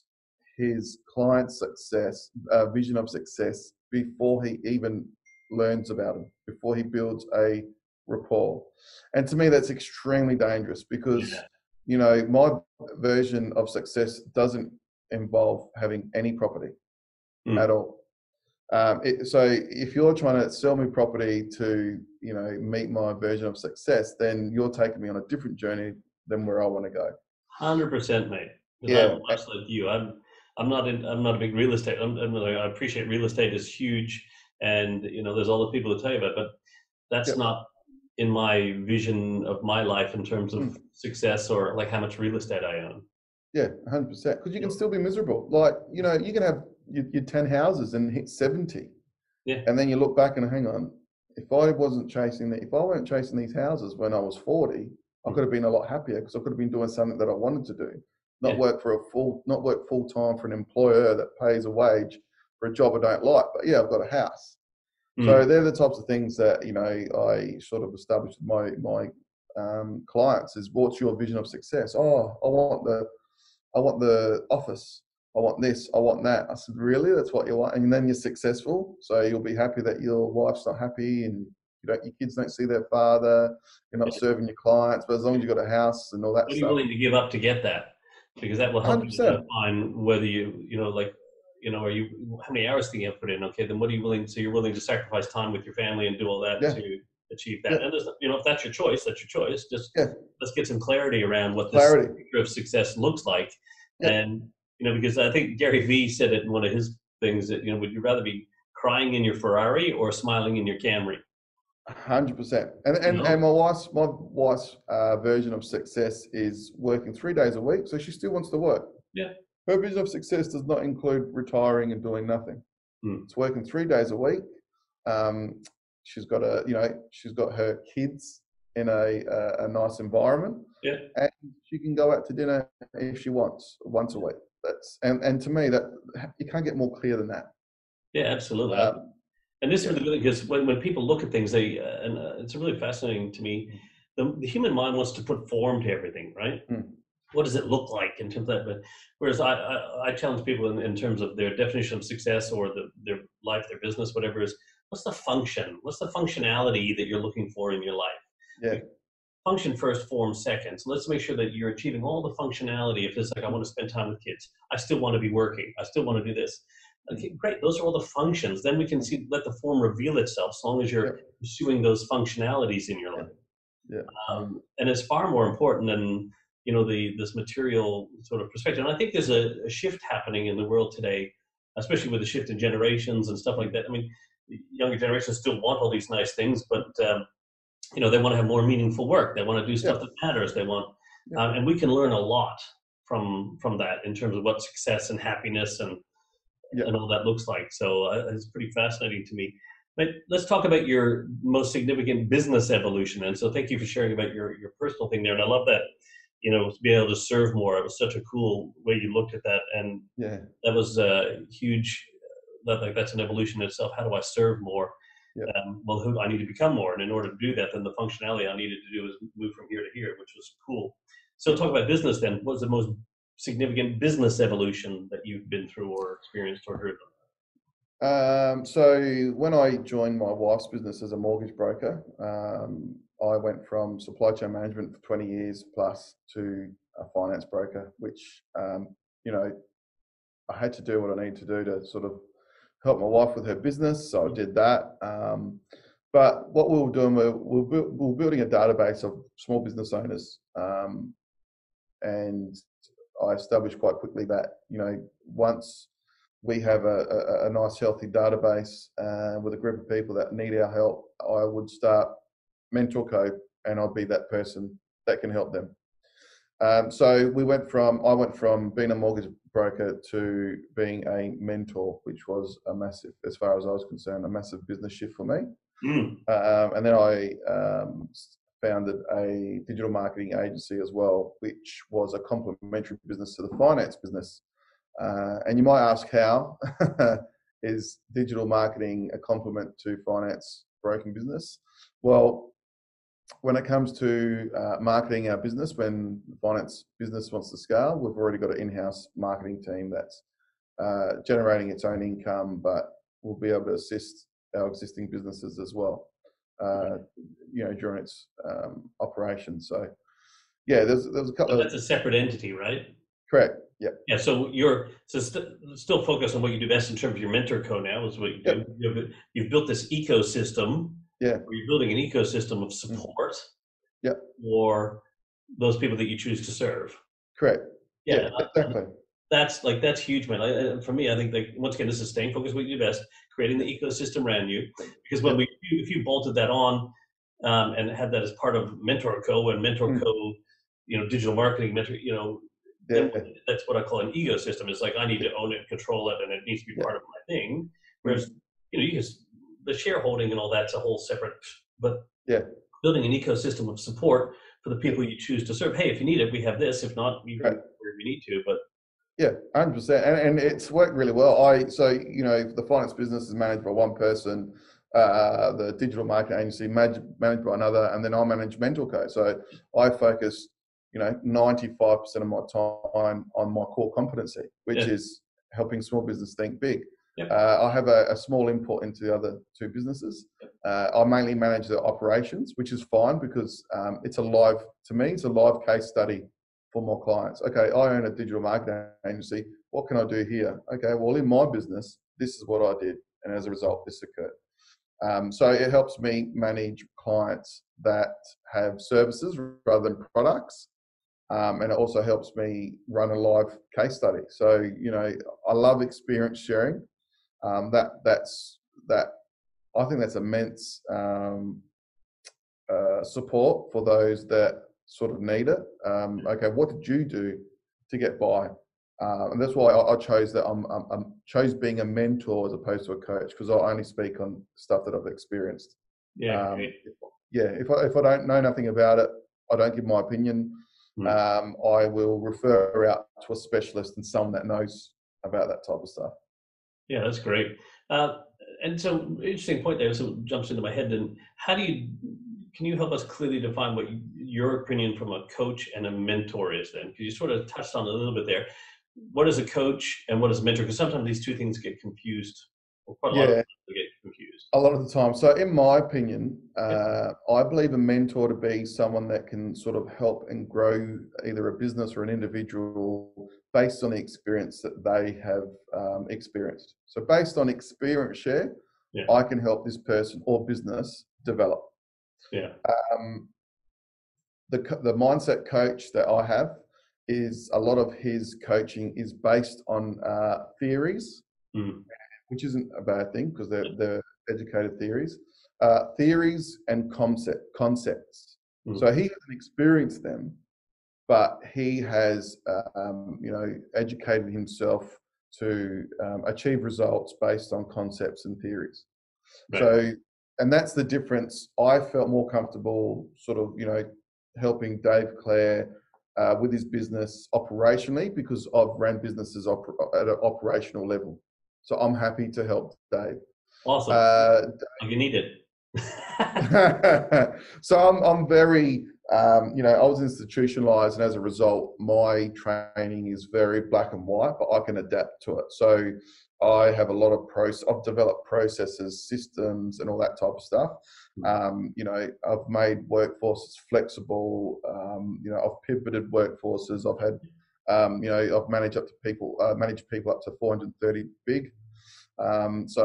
his client's success, uh, vision of success, before he even learns about him, before he builds a rapport. And to me, that's extremely dangerous, because, yeah. you know, my version of success doesn't involve having any property mm. at all. Um, it, so if you're trying to sell me property to, you know, meet my version of success, then you're taking me on a different journey than where I want to go. one hundred percent, mate. Yeah. I'm much like you. I'm, I'm not in, I'm not a big real estate. I'm, I'm, I appreciate real estate is huge, and you know there's all the people to tell you about, but that's yep. not in my vision of my life in terms of mm. success, or like how much real estate I own. Yeah, one hundred percent. Because you yep. can still be miserable. Like, you know, you can have your, your ten houses and hit seventy, yeah, and then you look back and hang on. If I wasn't chasing that, if I weren't chasing these houses when I was forty, mm. I could have been a lot happier, because I could have been doing something that I wanted to do. Not yeah. work for a full, not work full time for an employer that pays a wage for a job I don't like. But yeah, I've got a house. Mm. So they're the types of things that, you know, I sort of established with my my um, clients is, what's your vision of success? Oh, I want the, I want the office. I want this. I want that. I said, really? That's what you want? And then you're successful, so you'll be happy that your wife's not happy, and you don't, your kids don't see their father. You're not yeah. serving your clients. But as long as you've got a house and all that, what stuff, are you willing to give up to get that? Because that will help one hundred percent. You define whether you, you know, like, you know, are you, how many hours do you put in? Okay, then what are you willing, so you're willing to sacrifice time with your family and do all that yeah. to achieve that. Yeah. And, you know, if that's your choice, that's your choice. Just yeah. let's get some clarity around what this clarity. picture of success looks like. Yeah. And, you know, because I think Gary Vee said it in one of his things that, you know, would you rather be crying in your Ferrari or smiling in your Camry. one hundred percent. And and, no. and my wife's, my wife's uh, version of success is working three days a week, so she still wants to work. Yeah. Her vision of success does not include retiring and doing nothing. Mm. It's working three days a week. Um, she's got a, you know, she's got her kids in a, a, a nice environment. Yeah. And she can go out to dinner if she wants once a week. That's and, and to me, that you can't get more clear than that. Yeah, absolutely. Um, And this yeah. is really because when, when people look at things, they uh, and uh, it's really fascinating to me. The, the human mind wants to put form to everything, right? Mm. What does it look like in terms of that? But whereas I, I, I challenge people in, in terms of their definition of success or the, their life, their business, whatever is. What's the function? What's the functionality that you're looking for in your life? Yeah. Like, function first, form second. So let's make sure that you're achieving all the functionality. If it's like I want to spend time with kids, I still want to be working. I still want to do this. Okay, great. Those are all the functions. Then we can see, let the form reveal itself, as long as you're yeah. pursuing those functionalities in your life. Yeah. Yeah. Um, and it's far more important than, you know, the this material sort of perspective. And I think there's a, a shift happening in the world today, especially with the shift in generations and stuff like that. I mean, the younger generations still want all these nice things, but, um, you know, they want to have more meaningful work. They want to do stuff yeah. that matters. They want, yeah. um, and we can learn a lot from from that in terms of what success and happiness and, Yep. and all that looks like. So uh, it's pretty fascinating to me. But let's talk about your most significant business evolution. And so thank you for sharing about your, your personal thing there. And I love that, you know, to be able to serve more. It was such a cool way you looked at that. And yeah. that was a huge, that, like, that's an evolution in itself. How do I serve more? Yep. Um, well, who I need to become more. And in order to do that, then the functionality I needed to do is move from here to here, which was cool. So talk about business then. What was the most significant business evolution that you've been through or experienced or heard of? Um, so when I joined my wife's business as a mortgage broker, um, I went from supply chain management for twenty years plus to a finance broker, which, um, you know, I had to do what I needed to do to sort of help my wife with her business. So I did that. Um, but what we were doing, we we're, we're, we're building a database of small business owners, um, and I established quite quickly that, you know, once we have a, a, a nice healthy database uh, with a group of people that need our help, I would start MentorCo and I'll be that person that can help them. Um, so we went from, I went from being a mortgage broker to being a mentor, which was a massive, as far as I was concerned, a massive business shift for me. Mm. Um, and then I um, founded a digital marketing agency as well, which was a complementary business to the finance business. Uh, and you might ask, how is digital marketing a complement to finance broking business? Well, when it comes to uh, marketing our business, when the finance business wants to scale, we've already got an in-house marketing team that's uh, generating its own income, but we'll be able to assist our existing businesses as well. Uh, you know, during its um, operation. So, yeah, there's there's a couple. So that's of, a separate entity, right? Correct. Yeah. Yeah. So you're so st- still focused on what you do best in terms of your MentorCo now is what you yep. do. You have, you've built this ecosystem. Yeah. Where you're building an ecosystem of support. Yeah. For those people that you choose to serve. Correct. Yeah. yeah exactly. That's like that's huge, man. I, for me, I think that once again, this is staying focused. What you do best, creating the ecosystem around you, because when yeah. we if you bolted that on um, and had that as part of MentorCo and MentorCo, mm. you know, digital marketing, mentor, you know, yeah. then that's what I call an ecosystem. It's like I need to own it, control it, and it needs to be yeah. part of my thing. Whereas you know, you just the shareholding and all that's a whole separate. But yeah, building an ecosystem of support for the people you choose to serve. Hey, if you need it, we have this. If not, you right. where we need to, but. Yeah, one hundred percent. And, and it's worked really well. I So, you know, the finance business is managed by one person, uh, the digital marketing agency managed, managed by another, and then I manage MentorCo. So I focus, you know, ninety-five percent of my time on my core competency, which yeah. is helping small business think big. Yeah. Uh, I have a, a small input into the other two businesses. Uh, I mainly manage the operations, which is fine because um, it's a live, to me, it's a live case study for my clients. Okay, I own a digital marketing agency. What can I do here? Okay, well, in my business, this is what I did. And as a result, this occurred. Um, so it helps me manage clients that have services rather than products. Um, and it also helps me run a live case study. So, you know, I love experience sharing. Um, that that's that I think that's immense um, uh, support for those that sort of need it. Um, okay, what did you do to get by? Uh, and that's why I, I chose that. I'm, I'm, I'm chose being a mentor as opposed to a coach, because I only speak on stuff that I've experienced. Yeah, um, yeah. If I if I don't know nothing about it, I don't give my opinion. Mm. Um, I will refer out to a specialist and someone that knows about that type of stuff. Yeah, that's great. Uh, and so, interesting point there. So it jumps into my head. Then, how do you? Can you help us clearly define what you, your opinion from a coach and a mentor is? Then, because you sort of touched on it a little bit there. What is a coach and what is a mentor? Because sometimes these two things get confused. Or quite a yeah, lot of people get confused. A lot of the time. So in my opinion, uh, yeah. I believe a mentor to be someone that can sort of help and grow either a business or an individual based on the experience that they have um, experienced. So based on experience share, yeah. I can help this person or business develop. Yeah. Um, the the mindset coach that I have, is a lot of his coaching is based on uh, theories, mm. which isn't a bad thing because they're, they're educated theories, uh, theories and concept concepts. Mm. So he hasn't experienced them, but he has, uh, um, you know, educated himself to um, achieve results based on concepts and theories. Right. So, and that's the difference. I felt more comfortable sort of, you know, helping Dave Clare Uh, with his business operationally, because I've ran businesses op- at an operational level. So I'm happy to help Dave. Awesome. Uh, Dave. You need it. So I'm, I'm very, um, you know, I was institutionalized, and as a result, my training is very black and white, but I can adapt to it. So I have a lot of process, I've developed processes, systems, and all that type of stuff. Um, you know, I've made workforces flexible. Um, you know, I've pivoted workforces. I've had, um, you know, I've managed up to people, uh, managed people up to four hundred thirty big. Um, so,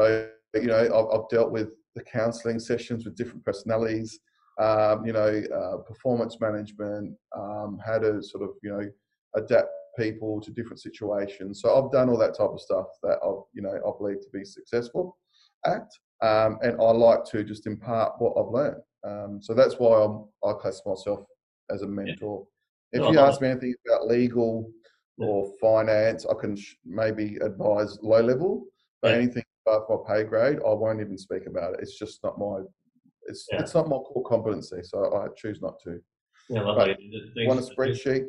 you know, I've, I've dealt with the counselling sessions with different personalities. Um, you know, uh, performance management, um, how to sort of, you know, adapt people to different situations. So I've done all that type of stuff that I've, you know, I believe to be successful at. Um, and I like to just impart what I've learned. Um, so that's why I'm, I class myself as a mentor. Yeah. If oh, you ask me anything about legal yeah. or finance, I can sh- maybe advise low level, but yeah. anything above my pay grade, I won't even speak about it. It's just not my, it's yeah. it's not my core competency. So I choose not to. Yeah, lovely. You want a spreadsheet?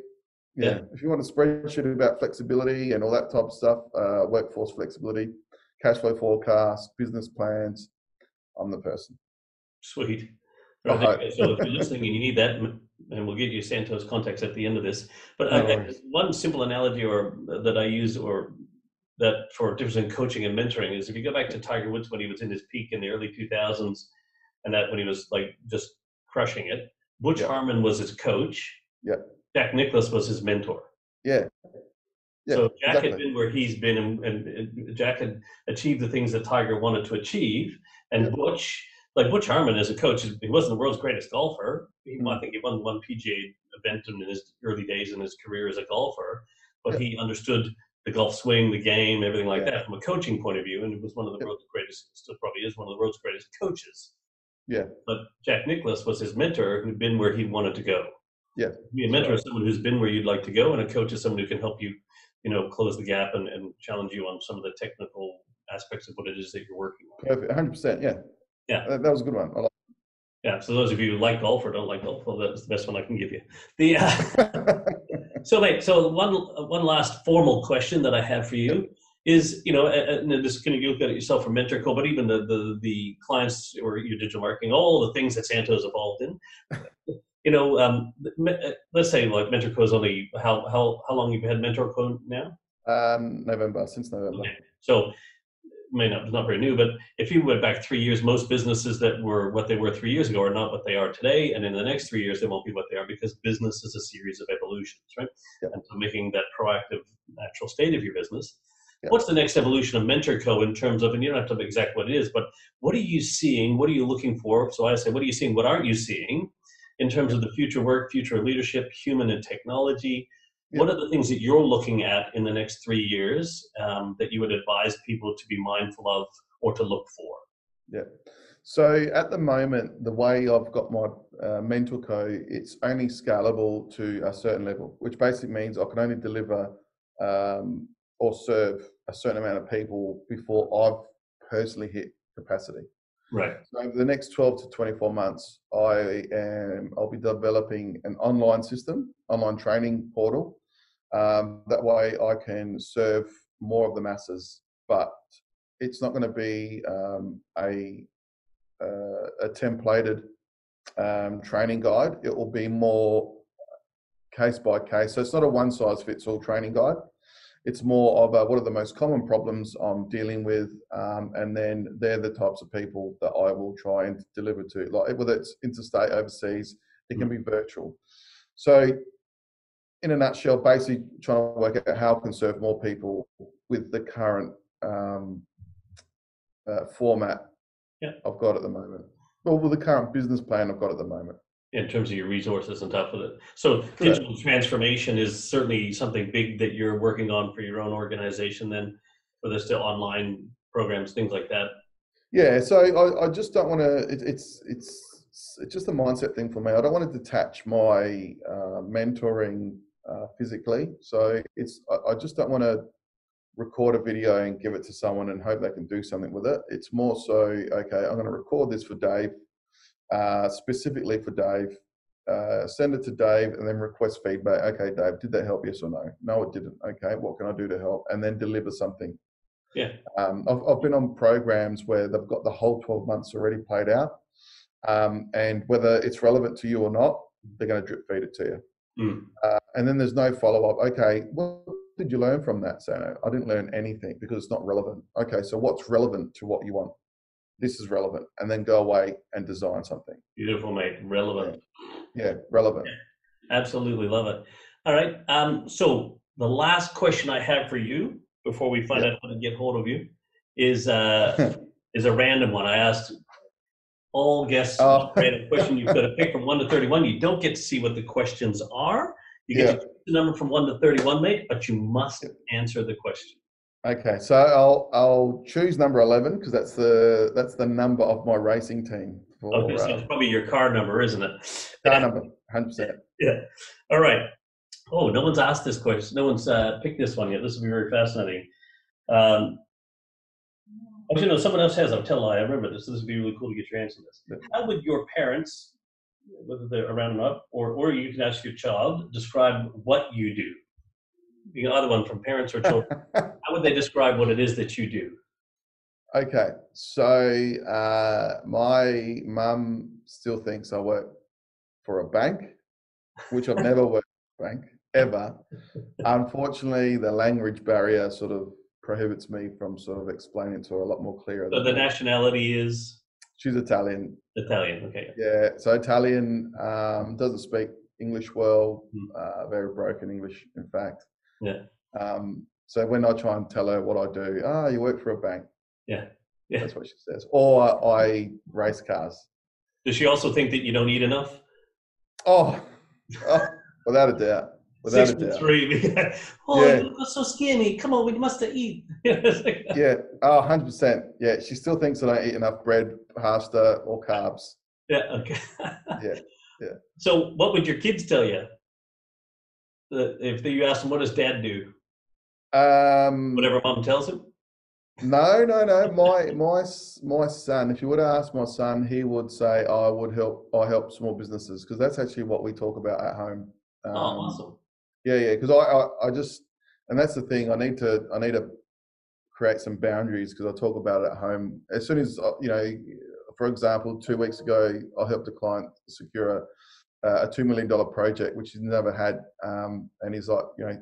Yeah. yeah. If you want a spreadsheet about flexibility and all that type of stuff, uh, workforce flexibility, cash flow forecasts, business plans, I'm the person. Sweet. Right. Okay. So if you're listening and you need that, and we'll get you Santo's contacts at the end of this. But no I, one simple analogy or that I use or that for difference in coaching and mentoring is if you go back to Tiger Woods when he was in his peak in the early two thousands and that when he was like just crushing it, Butch yeah. Harmon was his coach. Yeah. Jack Nicklaus was his mentor. Yeah. Yeah, so Jack exactly. had been where he's been, and, and, and Jack had achieved the things that Tiger wanted to achieve. And yeah. Butch, like Butch Harmon as a coach, he wasn't the world's greatest golfer. He, I think he won one P G A event in his early days in his career as a golfer, but yeah. he understood the golf swing, the game, everything like yeah. that from a coaching point of view, and it was one of the yeah. world's greatest, still probably is one of the world's greatest coaches. Yeah. But Jack Nicklaus was his mentor who'd been where he wanted to go. Yeah. Be a mentor is someone who's been where you'd like to go, and a coach is someone who can help you you know, close the gap and, and challenge you on some of the technical aspects of what it is that you're working on. Perfect, one hundred percent, yeah. Yeah. That, that was a good one. I like it. Yeah, so those of you who like golf or don't like golf, well, that's the best one I can give you. The uh, So wait, so one one last formal question that I have for you is, you know, and this can you look at it yourself from MentorCo, but even the, the, the clients or your digital marketing, all the things that Santo's evolved in. You know, um, let's say like MentorCo is only, how, how, how long you've had MentorCo now? Um, November, since November. Okay. So, may not, it's not very new, but if you went back three years, most businesses that were what they were three years ago are not what they are today. And in the next three years, they won't be what they are because business is a series of evolutions, right? Yep. And so making that proactive, natural state of your business. Yep. What's the next evolution of MentorCo in terms of, and you don't have to know exactly what it is, but what are you seeing? What are you looking for? So I say, what are you seeing? What aren't you seeing? In terms of the future work, future leadership, human and technology, yeah. what are the things that you're looking at in the next three years um, that you would advise people to be mindful of or to look for? Yeah. So at the moment, the way I've got my uh, MentorCo, it's only scalable to a certain level, which basically means I can only deliver um, or serve a certain amount of people before I've personally hit capacity. Right. So over the next twelve to twenty-four months, I am, I'll be developing an online system, online training portal. Um, that way I can serve more of the masses, but it's not going to be um, a, uh, a templated um, training guide. It will be more case by case. So it's not a one size fits all training guide. It's more of a, what are the most common problems I'm dealing with, um, and then they're the types of people that I will try and deliver to. Like whether it's interstate, overseas, it can be virtual. So in a nutshell, basically trying to work out how I can serve more people with the current um, uh, format yeah. I've got at the moment. Well, with the current business plan I've got at the moment. In terms of your resources on top of it. So digital Correct. Transformation is certainly something big that you're working on for your own organization then, whether it's still online programs, things like that. Yeah, so I, I just don't want to, it, it's it's it's just a mindset thing for me. I don't want to detach my uh, mentoring uh, physically. So it's I, I just don't want to record a video and give it to someone and hope they can do something with it. It's more so, okay, I'm going to record this for Dave. Uh, specifically for Dave, uh, send it to Dave and then request feedback. Okay, Dave, did that help? Yes or no? No, it didn't. Okay, what can I do to help? And then deliver something. Yeah. Um, I've, I've been on programs where they've got the whole twelve months already played out. Um, and whether it's relevant to you or not, they're going to drip feed it to you. Mm. Uh, and then there's no follow-up. Okay, what did you learn from that, Sano? I didn't learn anything because it's not relevant. Okay, so what's relevant to what you want? This is relevant, and then go away and design something. Beautiful, mate. Relevant. Yeah, yeah relevant. Yeah. Absolutely love it. All right. Um, so the last question I have for you before we find yeah. out how to get hold of you is uh, is a random one. I asked all guests oh. a random question. You've got to pick from one to thirty-one. You don't get to see what the questions are. You get yeah. to pick the number from one to thirty-one, mate, but you must answer the question. Okay, so I'll I'll choose number eleven because that's the that's the number of my racing team. For, okay, so uh, it's probably your car number, isn't it? Car number, one hundred percent. Yeah. All right. Oh, no one's asked this question. No one's uh, picked this one yet. This will be very fascinating. Um, actually, no, someone else has. I'll tell you. I remember this. This would be really cool to get your answer to this. How would your parents, whether they're around or not, or or you can ask your child, describe what you do? The other one from parents or children. How would they describe what it is that you do? Okay, so uh, my mum still thinks I work for a bank, which I've never worked for a bank, ever. Unfortunately, the language barrier sort of prohibits me from sort of explaining to her a lot more clearer. So the nationality is? She's Italian. Italian, okay. Yeah, so Italian, um, doesn't speak English well, hmm. uh, very broken English, in fact. Yeah. Um, so when I try and tell her what I do, ah, oh, you work for a bank. Yeah. yeah. That's what she says. Or I race cars. Does she also think that you don't eat enough? Oh, oh without a doubt. Without Six a doubt. Three. oh, yeah. You're so skinny. Come on, we must eat. yeah. Oh, one hundred percent. Yeah. She still thinks that I don't eat enough bread, pasta, or carbs. Yeah. Okay. yeah. Yeah. So what would your kids tell you? If you ask him, what does dad do? Um, Whatever mom tells him? No, no, no. My my my son, if you were to ask my son, he would say, oh, I would help I help small businesses, because that's actually what we talk about at home. Um, oh, awesome. Yeah, yeah, because I, I, I just, and that's the thing, I need to, I need to create some boundaries because I talk about it at home. As soon as, you know, for example, two weeks ago, I helped a client secure a, Uh, a two million dollars project, which he's never had. Um, and he's like, you know,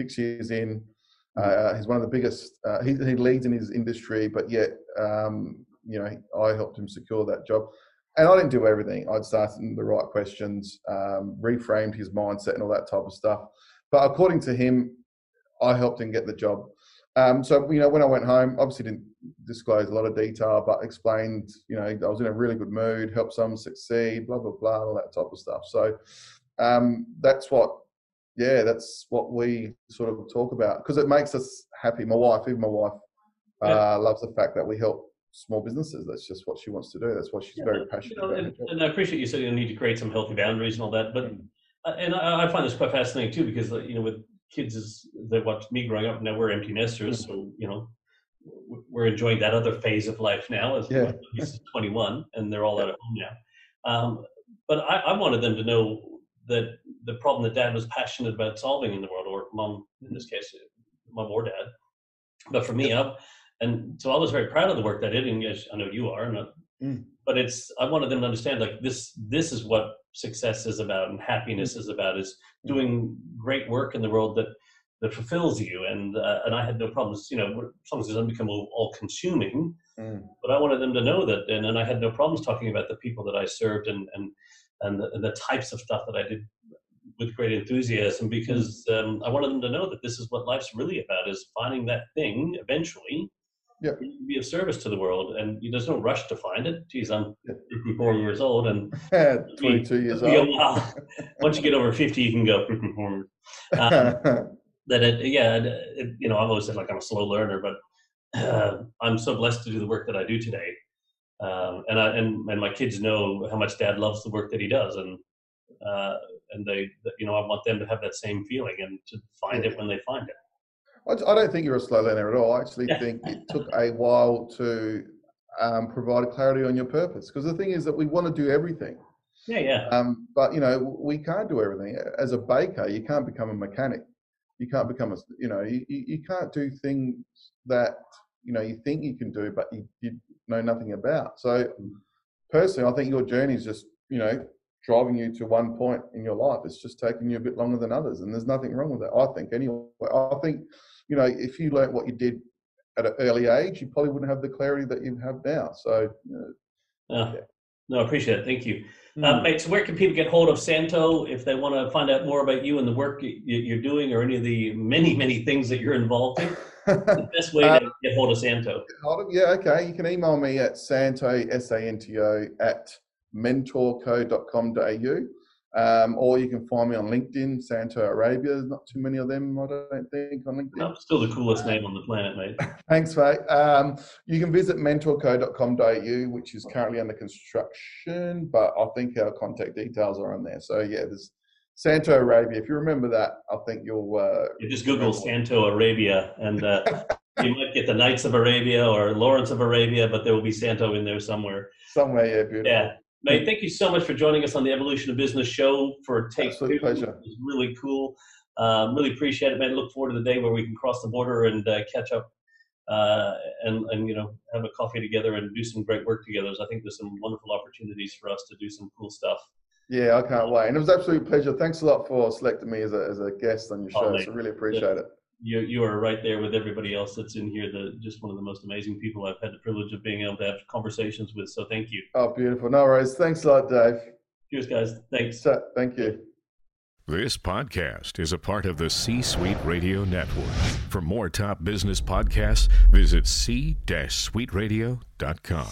six years in, uh, he's one of the biggest, uh, he, he leads in his industry, but yet, um, you know, I helped him secure that job. And I didn't do everything. I'd started the right questions, um, reframed his mindset and all that type of stuff. But according to him, I helped him get the job. Um, so, you know, when I went home, obviously didn't disclose a lot of detail, but explained, you know, I was in a really good mood, helped someone succeed, blah, blah, blah, all that type of stuff. So um, that's what, yeah, that's what we sort of talk about because it makes us happy. My wife, even my wife, uh, yeah. loves the fact that we help small businesses. That's just what she wants to do. That's what she's yeah, very passionate you know, about. And, and I appreciate you said you need to create some healthy boundaries and all that. But and I, I find this quite fascinating too, because you know, with kids as they watched me growing up, now we're empty nesters, mm-hmm. so you know, we're enjoying that other phase of life now. As yeah. he's twenty-one, and they're all yeah. out of home now. Um, but I, I wanted them to know that the problem that Dad was passionate about solving in the world, or Mom in this case, Mom or Dad. But for me, yeah. up. And so I was very proud of the work that I did, and I know you are, and I, mm. but it's, I wanted them to understand, like, this, this is what success is about, and happiness mm. is about, is doing great work in the world that, that fulfills you. And, uh, and I had no problems, you know, sometimes it doesn't become all consuming, mm. but I wanted them to know that. And, and I had no problems talking about the people that I served, and, and, and the, and the types of stuff that I did with great enthusiasm, because mm. um, I wanted them to know that this is what life's really about, is finding that thing eventually. Yeah, be of service to the world, and there's no rush to find it. Geez, I'm fifty-four years old, and twenty-two years old. Wow. Once you get over fifty, you can go. um, that it, yeah, it, you know, I've always said, like, I'm a slow learner, but uh, I'm so blessed to do the work that I do today, um, and I and, and my kids know how much Dad loves the work that he does, and uh, and they, you know, I want them to have that same feeling and to find it when they find it. I don't think you're a slow learner at all. I actually think it took a while to um, provide clarity on your purpose. Because the thing is that we want to do everything. Yeah, yeah. Um, but, you know, we can't do everything. As a baker, you can't become a mechanic. You can't become a, you know, you, you can't do things that, you know, you think you can do, but you, you know nothing about. So personally, I think your journey is just, you know, driving you to one point in your life. It's just taking you a bit longer than others. And there's nothing wrong with that, I think. Anyway, I think... you know, if you learnt what you did at an early age, you probably wouldn't have the clarity that you have now. So, you know, uh, yeah. No, I appreciate it. Thank you. Mm. Uh, mate, so where can people get hold of Santo if they want to find out more about you and the work you're doing, or any of the many, many things that you're involved in? The best way to um, get hold of Santo. Yeah, okay. You can email me at Santo, S A N T O, at mentor co dot com dot a u. Um, or you can find me on LinkedIn, Santo Arabia. There's not too many of them, I don't think, on LinkedIn. No, still the coolest name on the planet, mate. Thanks, mate. Um, you can visit mentor co dot com dot a u, which is currently under construction, but I think our contact details are on there. So, yeah, there's Santo Arabia. If you remember that, I think you'll... Uh, you just Google Santo Arabia, and uh, you might get the Knights of Arabia or Lawrence of Arabia, but there will be Santo in there somewhere. Somewhere, yeah, beautiful. Yeah. Mate, thank you so much for joining us on the Evolution of Business show for Take Absolute Two. Pleasure. It was really cool. Um, really appreciate it, man. Look forward to the day where we can cross the border and uh, catch up uh, and, and, you know, have a coffee together and do some great work together. So I think there's some wonderful opportunities for us to do some cool stuff. Yeah, I can't wait. And it was an absolute pleasure. Thanks a lot for selecting me as a, as a guest on your show. Oh, so really appreciate yeah. it. You you are right there with everybody else that's in here. The just one of the most amazing people I've had the privilege of being able to have conversations with. So thank you. Oh, beautiful. No worries. Thanks a lot, Dave. Cheers, guys. Thanks. So, thank you. This podcast is a part of the C-Suite Radio Network. For more top business podcasts, visit c suite radio dot com.